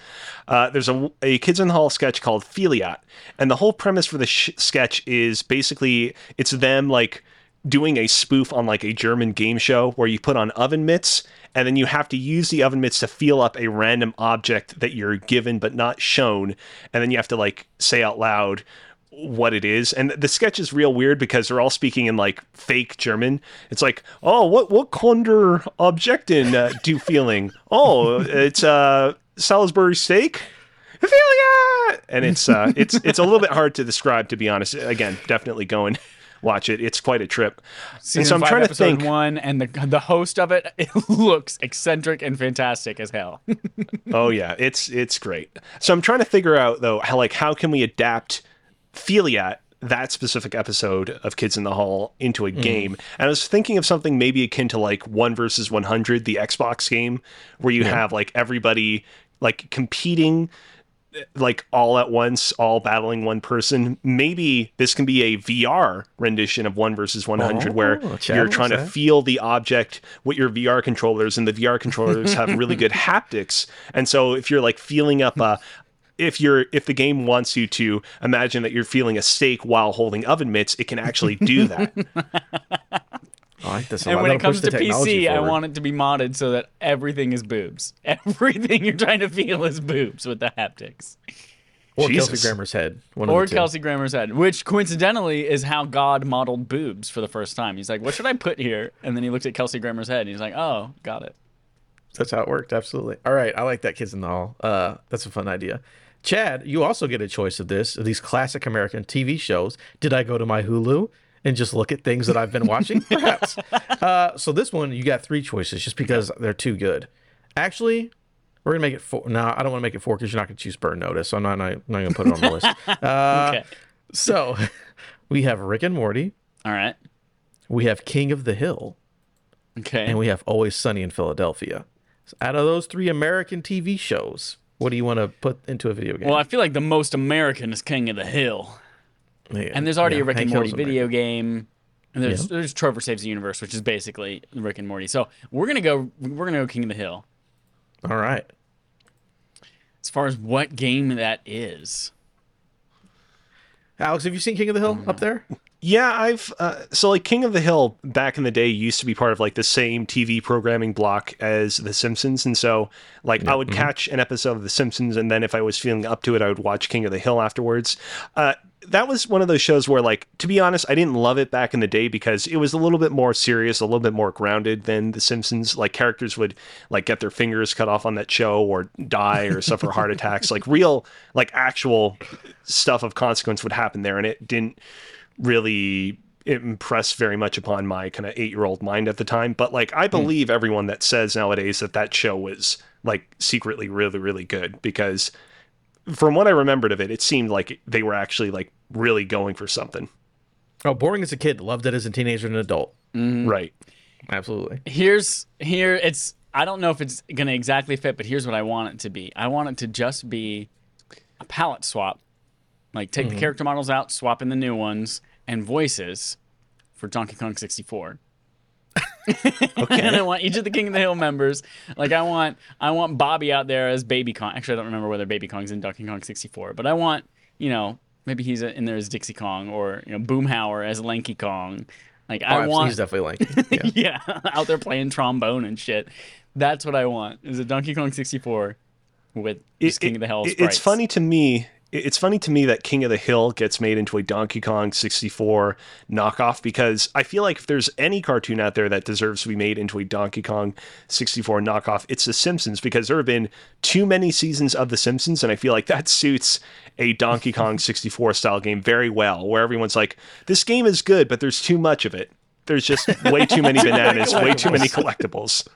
There's a Kids in the Hall sketch called Filiat. And the whole premise for the sketch is basically it's them like doing a spoof on like a German game show where you put on oven mitts and then you have to use the oven mitts to feel up a random object that you're given but not shown. And then you have to like say out loud what it is. And the sketch is real weird because they're all speaking in like fake German. It's like, oh, what Konder Objekten do feeling? Oh, it's Salisbury steak. And it's a little bit hard to describe, to be honest. Again, definitely go and watch it. It's quite a trip. Season and so I'm 5, trying to think one, and the host of it looks eccentric and fantastic as hell. Oh yeah, it's great. So I'm trying to figure out though how can we adapt Filiat, that specific episode of Kids in the Hall, into a game. And I was thinking of something maybe akin to like 1 vs. 100, the Xbox game, where you have like everybody like competing like all at once, all battling one person. Maybe this can be a VR rendition of 1 vs. 100, where you're trying to feel the object with your VR controllers, and the VR controllers have really good haptics. And so if you're like feeling up a If the game wants you to imagine that you're feeling a steak while holding oven mitts, it can actually do that. I like this a lot. And when it comes to PC, I want it to be modded so that everything is boobs. Everything you're trying to feel is boobs with the haptics. Or Kelsey Grammer's head. Or Kelsey Grammer's head, which coincidentally is how God modeled boobs for the first time. He's like, what should I put here? And then he looked at Kelsey Grammer's head and he's like, oh, got it. That's how it worked. Absolutely. All right. I like that Kids in the Hall. That's a fun idea. Chad, you also get a choice of these classic American TV shows. Did I go to my Hulu and just look at things that I've been watching? Perhaps. So this one, you got 3 choices just because they're too good. Actually, we're going to make it 4. No, I don't want to make it 4 because you're not going to choose Burn Notice. So I'm not going to put it on the list. Okay. So we have Rick and Morty. All right. We have King of the Hill. Okay. And we have Always Sunny in Philadelphia. So out of those 3 American TV shows, what do you want to put into a video game? Well, I feel like the most American is King of the Hill. Yeah, and there's already a Rick and Morty video game. And there's Trover Saves the Universe, which is basically Rick and Morty. So we're gonna go King of the Hill. All right. As far as what game that is. Alex, have you seen King of the Hill up there? Yeah, I've like King of the Hill back in the day used to be part of like the same TV programming block as The Simpsons, and so like I would catch an episode of The Simpsons, and then if I was feeling up to it, I would watch King of the Hill afterwards. That was one of those shows where, like, to be honest, I didn't love it back in the day because it was a little bit more serious, a little bit more grounded than The Simpsons. Like, characters would, like, get their fingers cut off on that show or die or suffer heart attacks. Like, real, like, actual stuff of consequence would happen there, and it didn't really impress very much upon my kind of 8-year-old mind at the time. But, like, I believe everyone that says nowadays that show was, like, secretly really, really good because... From what I remembered of it, it seemed like they were actually like really going for something. Oh, boring as a kid, loved it as a teenager and an adult. Right. Absolutely. Here, I don't know if it's going to exactly fit, but here's what I want it to be. I want it to just be a palette swap. Like take the character models out, swap in the new ones and voices for Donkey Kong 64. Okay. And I want each of the King of the Hill members. Like I want Bobby out there as Baby Kong. Actually, I don't remember whether Baby Kong's in Donkey Kong 64, but I want, maybe he's in there as Dixie Kong or Boomhauer as Lanky Kong. Like he's definitely Lanky. Yeah. Out there playing trombone and shit. That's what I want. Is a Donkey Kong 64 with King of the Hill sprites. It's funny to me it's funny to me that King of the Hill gets made into a Donkey Kong 64 knockoff, because I feel like if there's any cartoon out there that deserves to be made into a Donkey Kong 64 knockoff, it's The Simpsons, because there have been too many seasons of The Simpsons, and I feel like that suits a Donkey Kong 64 style game very well, where everyone's like, this game is good, but there's too much of it. There's just way too many bananas, way too many collectibles.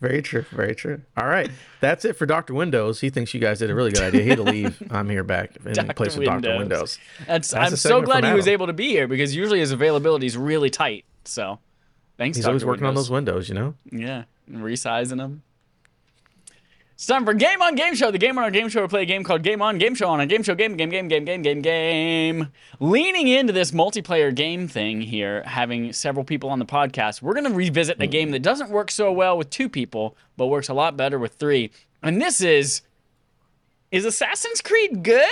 Very true. Very true. All right. That's it for Dr. Windows. He thinks you guys did a really good idea. He had to leave. I'm here back in place of Dr. Windows. I'm so glad he was able to be here, because usually his availability is really tight. So thanks, He's Dr. always working Windows. On those windows, you know? Yeah. And resizing them. It's time for Game On Game Show. The Game On Our Game Show, we play a game called Game On Game Show on our Game Show. Game. Leaning into this multiplayer game thing here, having several people on the podcast, we're going to revisit a game that doesn't work so well with two people, but works a lot better with three. And this is Assassin's Creed good?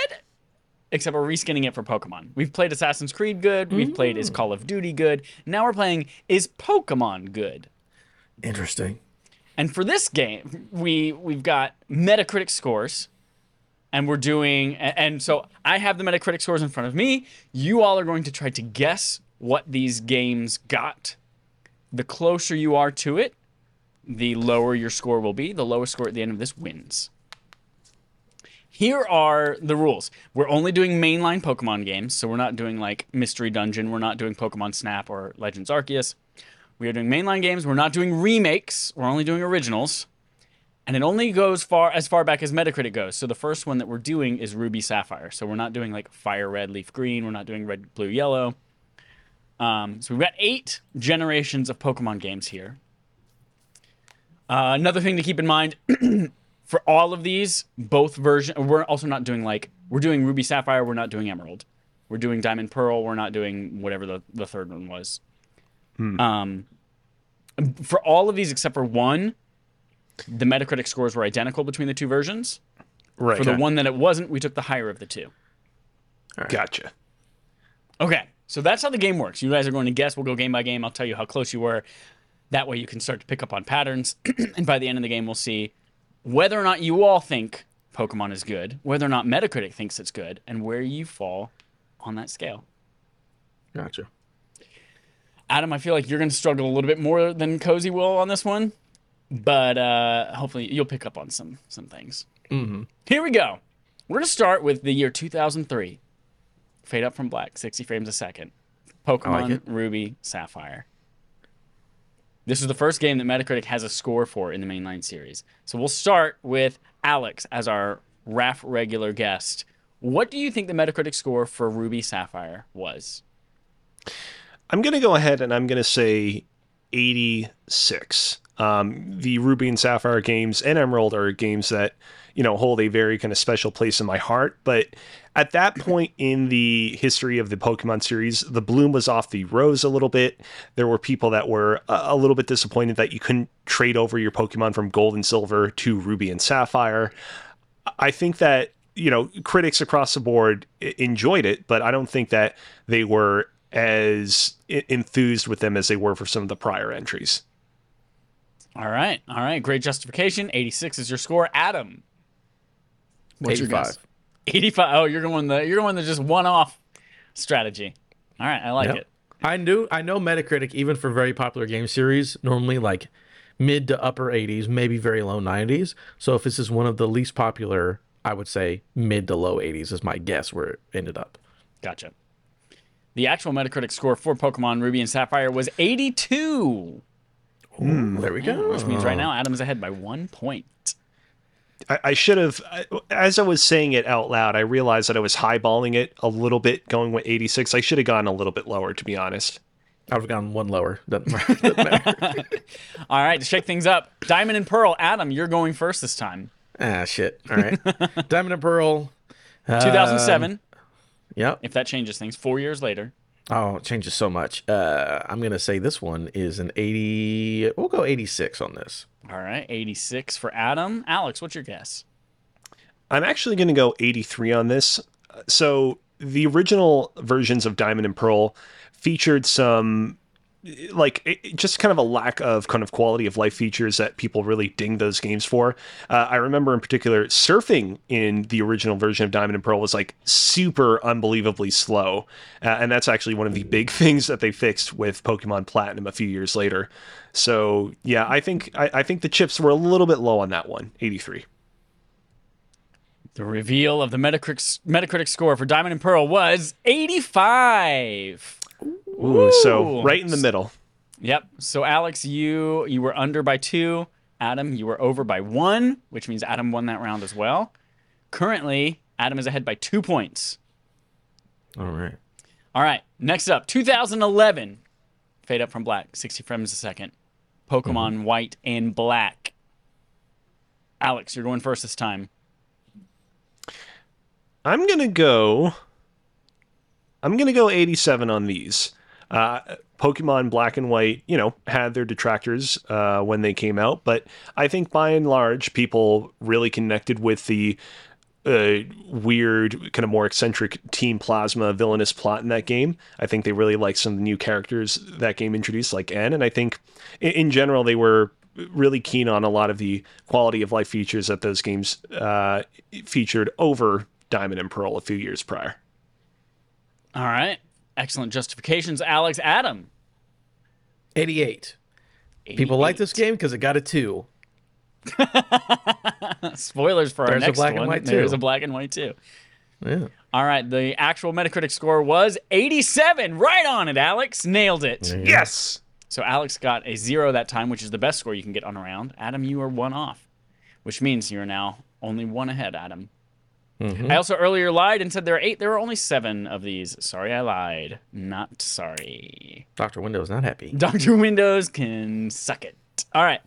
Except we're reskinning it for Pokemon. We've played Assassin's Creed good. We've played Is Call of Duty good? Now we're playing Is Pokemon good? Interesting. And for this game, we've got Metacritic scores, and we're doing, and so I have the Metacritic scores in front of me. You all are going to try to guess what these games got. The closer you are to it, the lower your score will be. The lowest score at the end of this wins. Here are the rules. We're only doing mainline Pokemon games, so we're not doing like Mystery Dungeon. We're not doing Pokemon Snap or Legends Arceus. We are doing mainline games. We're not doing remakes. We're only doing originals. And it only goes as far back as Metacritic goes. So the first one that we're doing is Ruby Sapphire. So we're not doing like Fire Red, Leaf Green. We're not doing Red, Blue, Yellow. So we've got 8 generations of Pokemon games here. Another thing to keep in mind, for all of these, both versions, we're also not doing like, we're doing Ruby Sapphire. We're not doing Emerald. We're doing Diamond Pearl. We're not doing whatever the third one was. For all of these except for one, the Metacritic scores were identical between the two versions. Right. For the one that it wasn't, we took the higher of the two. All right. Gotcha. Okay, so that's how the game works. You guys are going to guess. We'll go game by game. I'll tell you how close you were. That way you can start to pick up on patterns. And by the end of the game, we'll see whether or not you all think Pokemon is good, whether or not Metacritic thinks it's good, and where you fall on that scale. Gotcha. Adam, I feel like you're going to struggle a little bit more than Cozy will on this one, but hopefully you'll pick up on some things. Mm-hmm. Here we go. We're going to start with the year 2003. Fade Up from Black, 60 frames a second. Pokemon Ruby Sapphire. This is the first game that Metacritic has a score for in the mainline series. So we'll start with Alex as our RAF regular guest. What do you think the Metacritic score for Ruby Sapphire was? I'm going to go ahead and I'm going to say 86. The Ruby and Sapphire games and Emerald are games that, you know, hold a very kind of special place in my heart. But at that point in the history of the Pokemon series, the bloom was off the rose a little bit. There were people that were a little bit disappointed that you couldn't trade over your Pokemon from Gold and Silver to Ruby and Sapphire. I think that, you know, critics across the board enjoyed it, but I don't think that they were as enthused with them as they were for some of the prior entries. All right. Great justification. 86 is your score. Adam, what's 85. Your guess? 85. Oh, you're going to just one-off strategy. All right, I like it. I know Metacritic, even for very popular game series, normally like mid to upper 80s, maybe very low 90s. So if this is one of the least popular, I would say mid to low 80s is my guess where it ended up. Gotcha. The actual Metacritic score for Pokemon Ruby and Sapphire was 82. Ooh, there we go. Which means right now Adam's ahead by 1 point. I should have, as I was saying it out loud, I realized that I was highballing it a little bit, going with 86. I should have gone a little bit lower, to be honest. I would have gone one lower. Doesn't matter. All right, to shake things up, Diamond and Pearl. Adam, you're going first this time. Ah, shit. All right. Diamond and Pearl. 2007. Yep. If that changes things, 4 years later. Oh, it changes so much. I'm going to say this one is an 80. We'll go 86 on this. All right. 86 for Adam. Alex, what's your guess? I'm actually going to go 83 on this. So the original versions of Diamond and Pearl featured some like it, just kind of a lack of kind of quality of life features that people really ding those games for. I remember in particular surfing in the original version of Diamond and Pearl was like super unbelievably slow. And that's actually one of the big things that they fixed with Pokemon Platinum a few years later. So yeah, I think the chips were a little bit low on that one, 83. The reveal of the Metacritic score for Diamond and Pearl was 85. Ooh, so right in the middle. Yep. So Alex, you were under by 2. Adam, you were over by 1, which means Adam won that round as well. Currently, Adam is ahead by 2 points. All right. Next up, 2011. Fade Up from Black, 60 frames a second. Pokemon White and Black. Alex, you're going first this time. I'm going to go 87 on these. Pokemon Black and White, had their detractors when they came out, but I think by and large, people really connected with the weird, kind of more eccentric Team Plasma villainous plot in that game. I think they really liked some of the new characters that game introduced, like N, and I think in general, they were really keen on a lot of the quality of life features that those games featured over Diamond and Pearl a few years prior. All right. Excellent justifications, Alex. Adam. 88. People like this game because it got a 2. Spoilers for our next one. There's a Black and White 2. Yeah. All right. The actual Metacritic score was 87. Right on it, Alex. Nailed it. Yeah. Yes. So Alex got a 0 that time, which is the best score you can get on a round. Adam, you are 1 off, which means you're now only 1 ahead, Adam. Mm-hmm. I also earlier lied and said there are 8. There are only 7 of these. Sorry, I lied. Not sorry. Dr. Windows not happy. Dr. Windows can suck it. All right.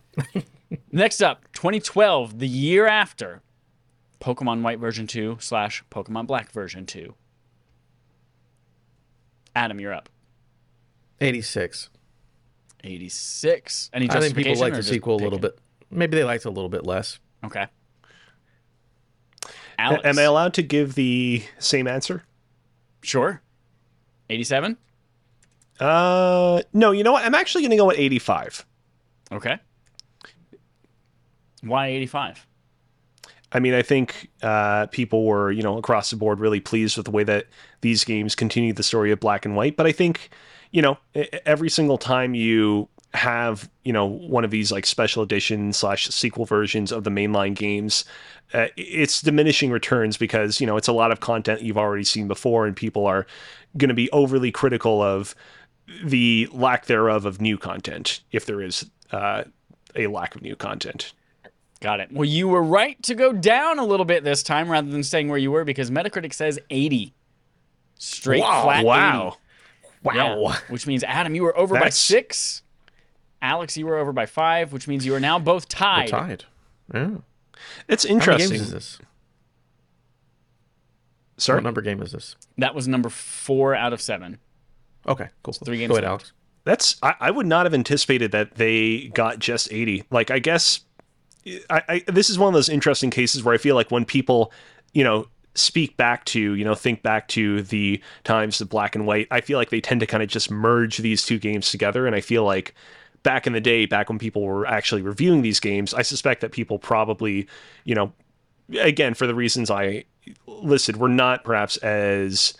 Next up, 2012, the year after, Pokemon White version 2 / Pokemon Black version 2. Adam, you're up. 86. Any justification? I think people like the sequel a little bit. Maybe they liked it a little bit less. Okay. Alex. Am I allowed to give the same answer? Sure. 87? No, you know what? I'm actually going to go with 85. Okay. Why 85? I mean, I think people were, across the board really pleased with the way that these games continued the story of Black and White. But I think, every single time you have, one of these like special edition / sequel versions of the mainline games, it's diminishing returns because, it's a lot of content you've already seen before and people are going to be overly critical of the lack thereof of new content, if there is a lack of new content. Got it. Well, you were right to go down a little bit this time rather than staying where you were because Metacritic says 80. Straight flat 80. Wow. Yeah, which means, Adam, you were over by 6. Alex, you were over by 5, which means you are now both tied. We're tied. Yeah. It's interesting. How many games is this? Sorry? What number game is this? That was number 4 out of 7. Okay, cool. So 3 games. Go ahead, Alex. I would not have anticipated that they got just 80. Like, I guess this is one of those interesting cases where I feel like when people, think back to the times of Black and White, I feel like they tend to kind of just merge these two games together. And I feel like back in the day, back when people were actually reviewing these games, I suspect that people probably, again, for the reasons I listed, were not perhaps as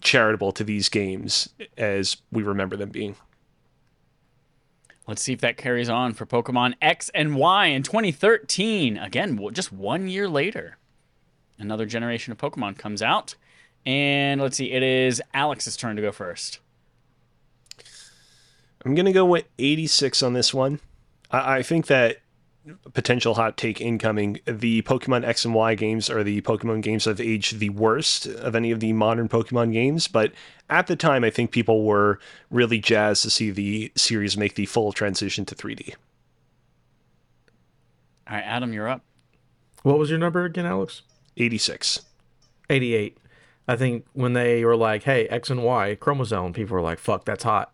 charitable to these games as we remember them being. Let's see if that carries on for Pokemon X and Y in 2013. Again, just 1 year later. Another generation of Pokemon comes out. And let's see, it is Alex's turn to go first. I'm going to go with 86 on this one. I think that potential hot take incoming, the Pokemon X and Y games are the Pokemon games that have aged the worst of any of the modern Pokemon games. But at the time, I think people were really jazzed to see the series make the full transition to 3D. All right, Adam, you're up. What was your number again, Alex? 86. 88. I think when they were like, hey, X and Y, chromosome, people were like, fuck, that's hot.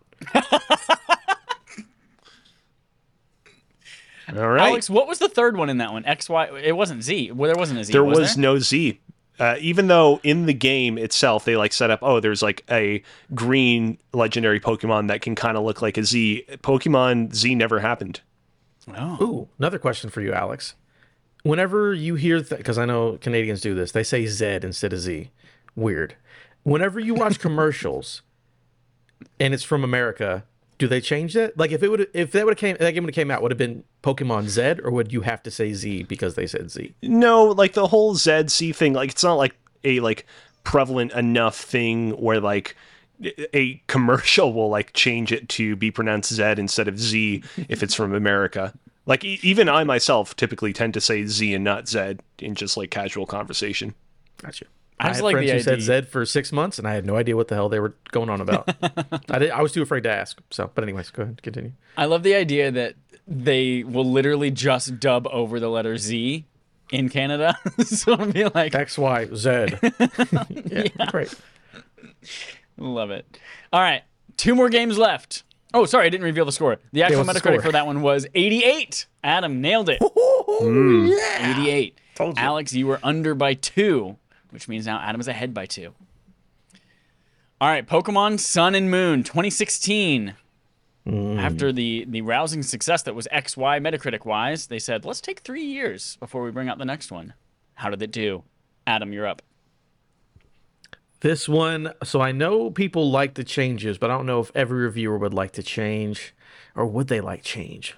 All right. Alex, what was the third one in that one? X, Y? It wasn't Z. Well, there wasn't a Z. There was no Z. Even though in the game itself, they like set up, oh, there's like a green legendary Pokemon that can kind of look like a Z. Pokemon Z never happened. Oh. Ooh, another question for you, Alex. Whenever you hear, because I know Canadians do this, they say Z instead of Z. Weird. Whenever you watch commercials and it's from America, do they change that? Like if that game would have came out, would have been Pokemon Z, or would you have to say Z because they said Z? No, like the whole Z C thing, like it's not like a like prevalent enough thing where like a commercial will like change it to be pronounced Z instead of Z if it's from America. Like even I myself typically tend to say Z and not Z in just like casual conversation. Gotcha. I had like friends who said Zed for 6 months, and I had no idea what the hell they were going on about. I was too afraid to ask. So, but anyways, go ahead, continue. I love the idea that they will literally just dub over the letter Z in Canada. So it'll be like X, Y, Z. Yeah, great. Love it. All right, two more games left. Oh, sorry, I didn't reveal the score. The actual Metacritic for that one was 88. Adam nailed it. Ooh, yeah. 88. Told you. Alex, you were under by 2. Which means now Adam is ahead by 2. All right, Pokemon Sun and Moon 2016. After the rousing success that was XY Metacritic-wise, they said, let's take 3 years before we bring out the next one. How did it do? Adam, you're up. This one, so I know people like the changes, but I don't know if every reviewer would like to change, or would they like change?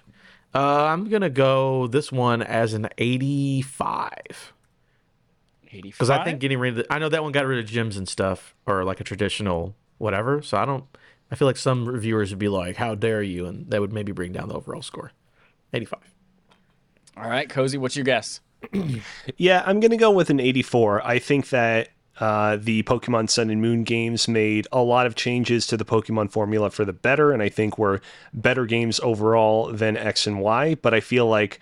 I'm going to go this one as an 85. Because I think getting rid of I know that one got rid of gyms and stuff, or like a traditional whatever. So I feel like some reviewers would be like, how dare you? And that would maybe bring down the overall score. 85. All right, Cozy, what's your guess? Yeah, I'm going to go with an 84. I think that the Pokemon Sun and Moon games made a lot of changes to the Pokemon formula for the better, and I think were better games overall than X and Y. But I feel like,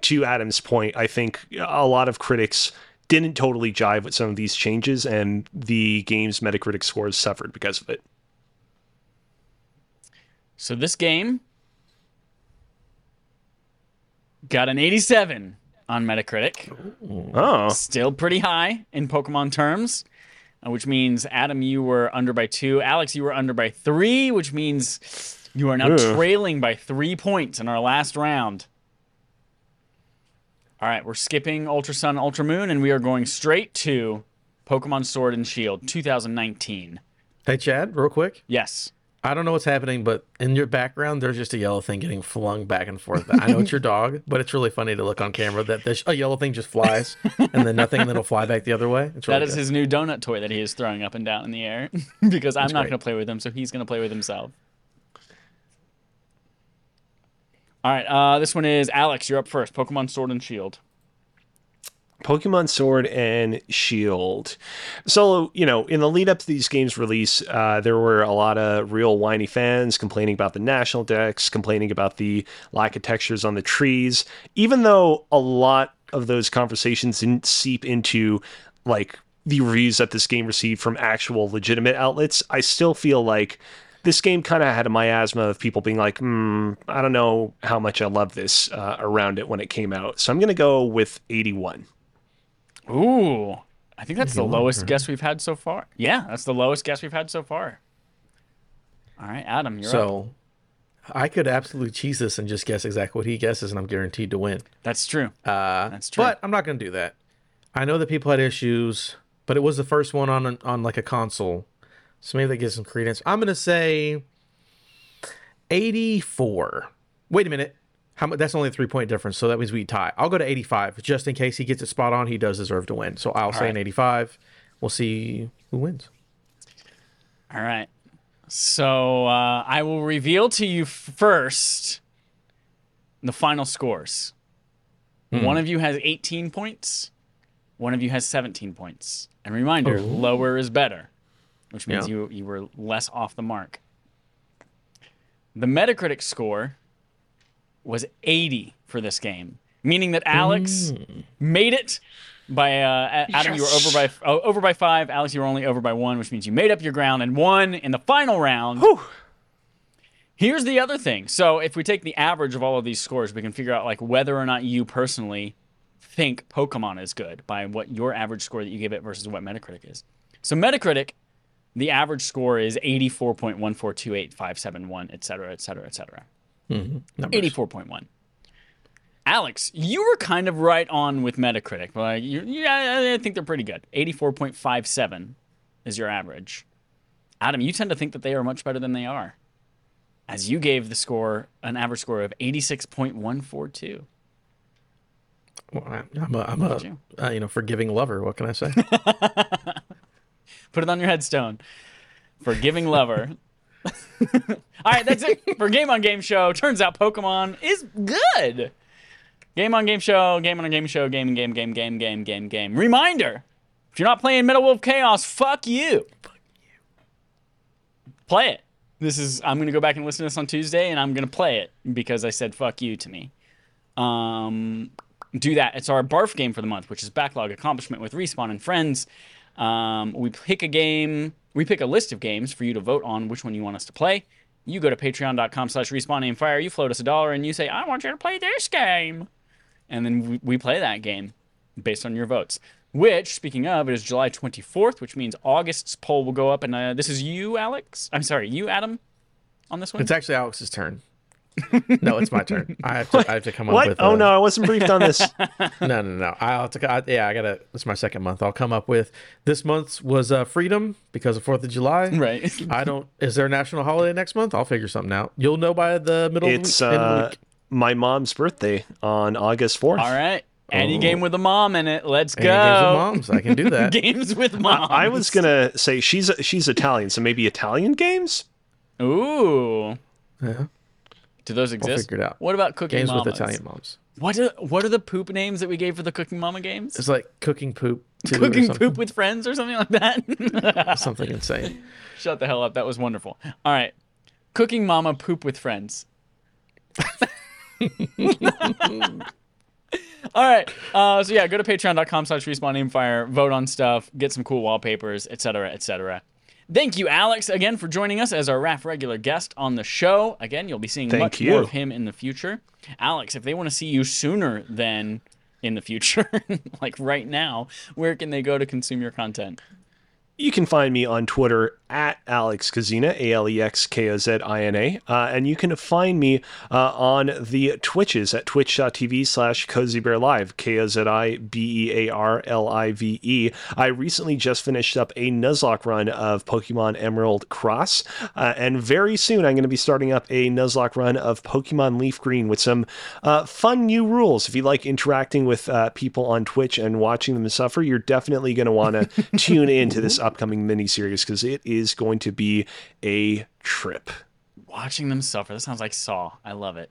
to Adam's point, I think a lot of critics didn't totally jive with some of these changes, and the game's Metacritic scores suffered because of it. So this game got an 87 on Metacritic. Ooh. Oh, still pretty high in Pokemon terms, which means Adam, you were under by 2. Alex, you were under by 3, which means you are now trailing by 3 points in our last round. All right, we're skipping Ultra Sun, Ultra Moon, and we are going straight to Pokemon Sword and Shield 2019. Hey, Chad, real quick. Yes. I don't know what's happening, but in your background, there's just a yellow thing getting flung back and forth. I know it's your dog, but it's really funny to look on camera that there's a yellow thing just flies, and then nothing, and then it'll fly back the other way. It's really that is good. His new donut toy that he is throwing up and down in the air, because I'm not going to play with him, so he's going to play with himself. All right, this one is Alex, you're up first. Pokemon Sword and Shield. Pokemon Sword and Shield. So, you know, in the lead up to these games' release, there were a lot of real whiny fans complaining about the national decks, complaining about the lack of textures on the trees, even though a lot of those conversations didn't seep into, like, the reviews that this game received from actual legitimate outlets. I still feel like this game kind of had a miasma of people being like, I don't know how much I love this around it when it came out. So I'm going to go with 81. Ooh, I think that's the lowest guess we've had so far. Yeah, that's the lowest guess we've had so far. All right, Adam, you're up. I could absolutely cheese this and just guess exactly what he guesses, and I'm guaranteed to win. That's true. But I'm not going to do that. I know that people had issues, but it was the first one on like a console. So maybe that gives some credence. I'm going to say 84. Wait a minute. How much? That's only a 3-point difference, so that means we tie. I'll go to 85. Just in case he gets it spot on, he does deserve to win. So I'll say an 85. We'll see who wins. All right. So I will reveal to you first the final scores. One of you has 18 points. One of you has 17 points. And reminder, lower is better, which means you were less off the mark. The Metacritic score was 80 for this game, meaning that Alex made it by Adam. Yes. You were over by 5. Alex, you were only over by 1, which means you made up your ground and won in the final round. Whew. Here's the other thing. So if we take the average of all of these scores, we can figure out like whether or not you personally think Pokemon is good by what your average score that you give it versus what Metacritic is. So Metacritic, the average score is 84.1428571, etc. Mm-hmm. 84.1. Alex, you were kind of right on with Metacritic. Like, I think they're pretty good. 84.57 is your average. Adam, you tend to think that they are much better than they are, as you gave the score an average score of 86.142. Well, I'm a forgiving lover. What can I say? Put it on your headstone. Forgiving lover. All right, that's it for Game on Game Show. Turns out Pokemon is good. Game on Game Show. Reminder, if you're not playing Metal Wolf Chaos, fuck you. Play it. I'm going to go back and listen to this on Tuesday, and I'm going to play it because I said fuck you to me. Do that. It's our barf game for the month, which is Backlog Accomplishment with Respawn and Friends. We pick a game. We pick a list of games for you to vote on which one you want us to play. You go to patreon.com/RespawnAimFire. You float us $1 and you say, I want you to play this game. And then we play that game based on your votes. Which, speaking of, it is July 24th, which means August's poll will go up. And this is you, Alex. I'm sorry, you, Adam, on this one? It's actually Alex's turn. No, it's my turn. I have to come up with... Oh, no, I wasn't briefed on this. No. It's my second month. I'll come up with... This month's was Freedom because of 4th of July. Right. Is there a national holiday next month? I'll figure something out. You'll know by the middle of the week. It's my mom's birthday on August 4th. All right. Any game with a mom in it. Let's go. Games with moms. I can do that. Games with moms. I was going to say she's Italian, so maybe Italian games? Ooh. Yeah. Do those exist? I'll figure it out. What about Cooking Games Mamas? With Italian moms. What are the poop names that we gave for the Cooking Mama games? It's like Cooking Poop 2 Cooking Poop with Friends or something like that? Something insane. Shut the hell up. That was wonderful. All right. Cooking Mama Poop with Friends. All right. So yeah, go to patreon.com/RespawnAimFire. Vote on stuff. Get some cool wallpapers, etc. Thank you, Alex, again for joining us as our RAF regular guest on the show. Again, you'll be seeing more of him in the future. Alex, if they want to see you sooner than in the future, like right now, where can they go to consume your content? You can find me on Twitter at Alex Kazina, AlexKozina. And you can find me on the Twitches at twitch.tv/CozyBearLive, KOZIBEARLIVE. I recently just finished up a Nuzlocke run of Pokemon Emerald Cross. And very soon I'm going to be starting up a Nuzlocke run of Pokemon Leaf Green with some fun new rules. If you like interacting with people on Twitch and watching them suffer, you're definitely going to want to tune into this upcoming miniseries because it is going to be a trip. Watching them suffer. That sounds like Saw. I love it.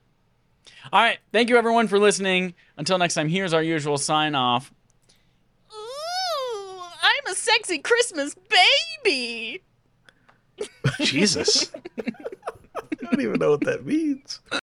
All right. Thank you, everyone, for listening. Until next time, here's our usual sign off. Ooh, I'm a sexy Christmas baby. Jesus. I don't even know what that means.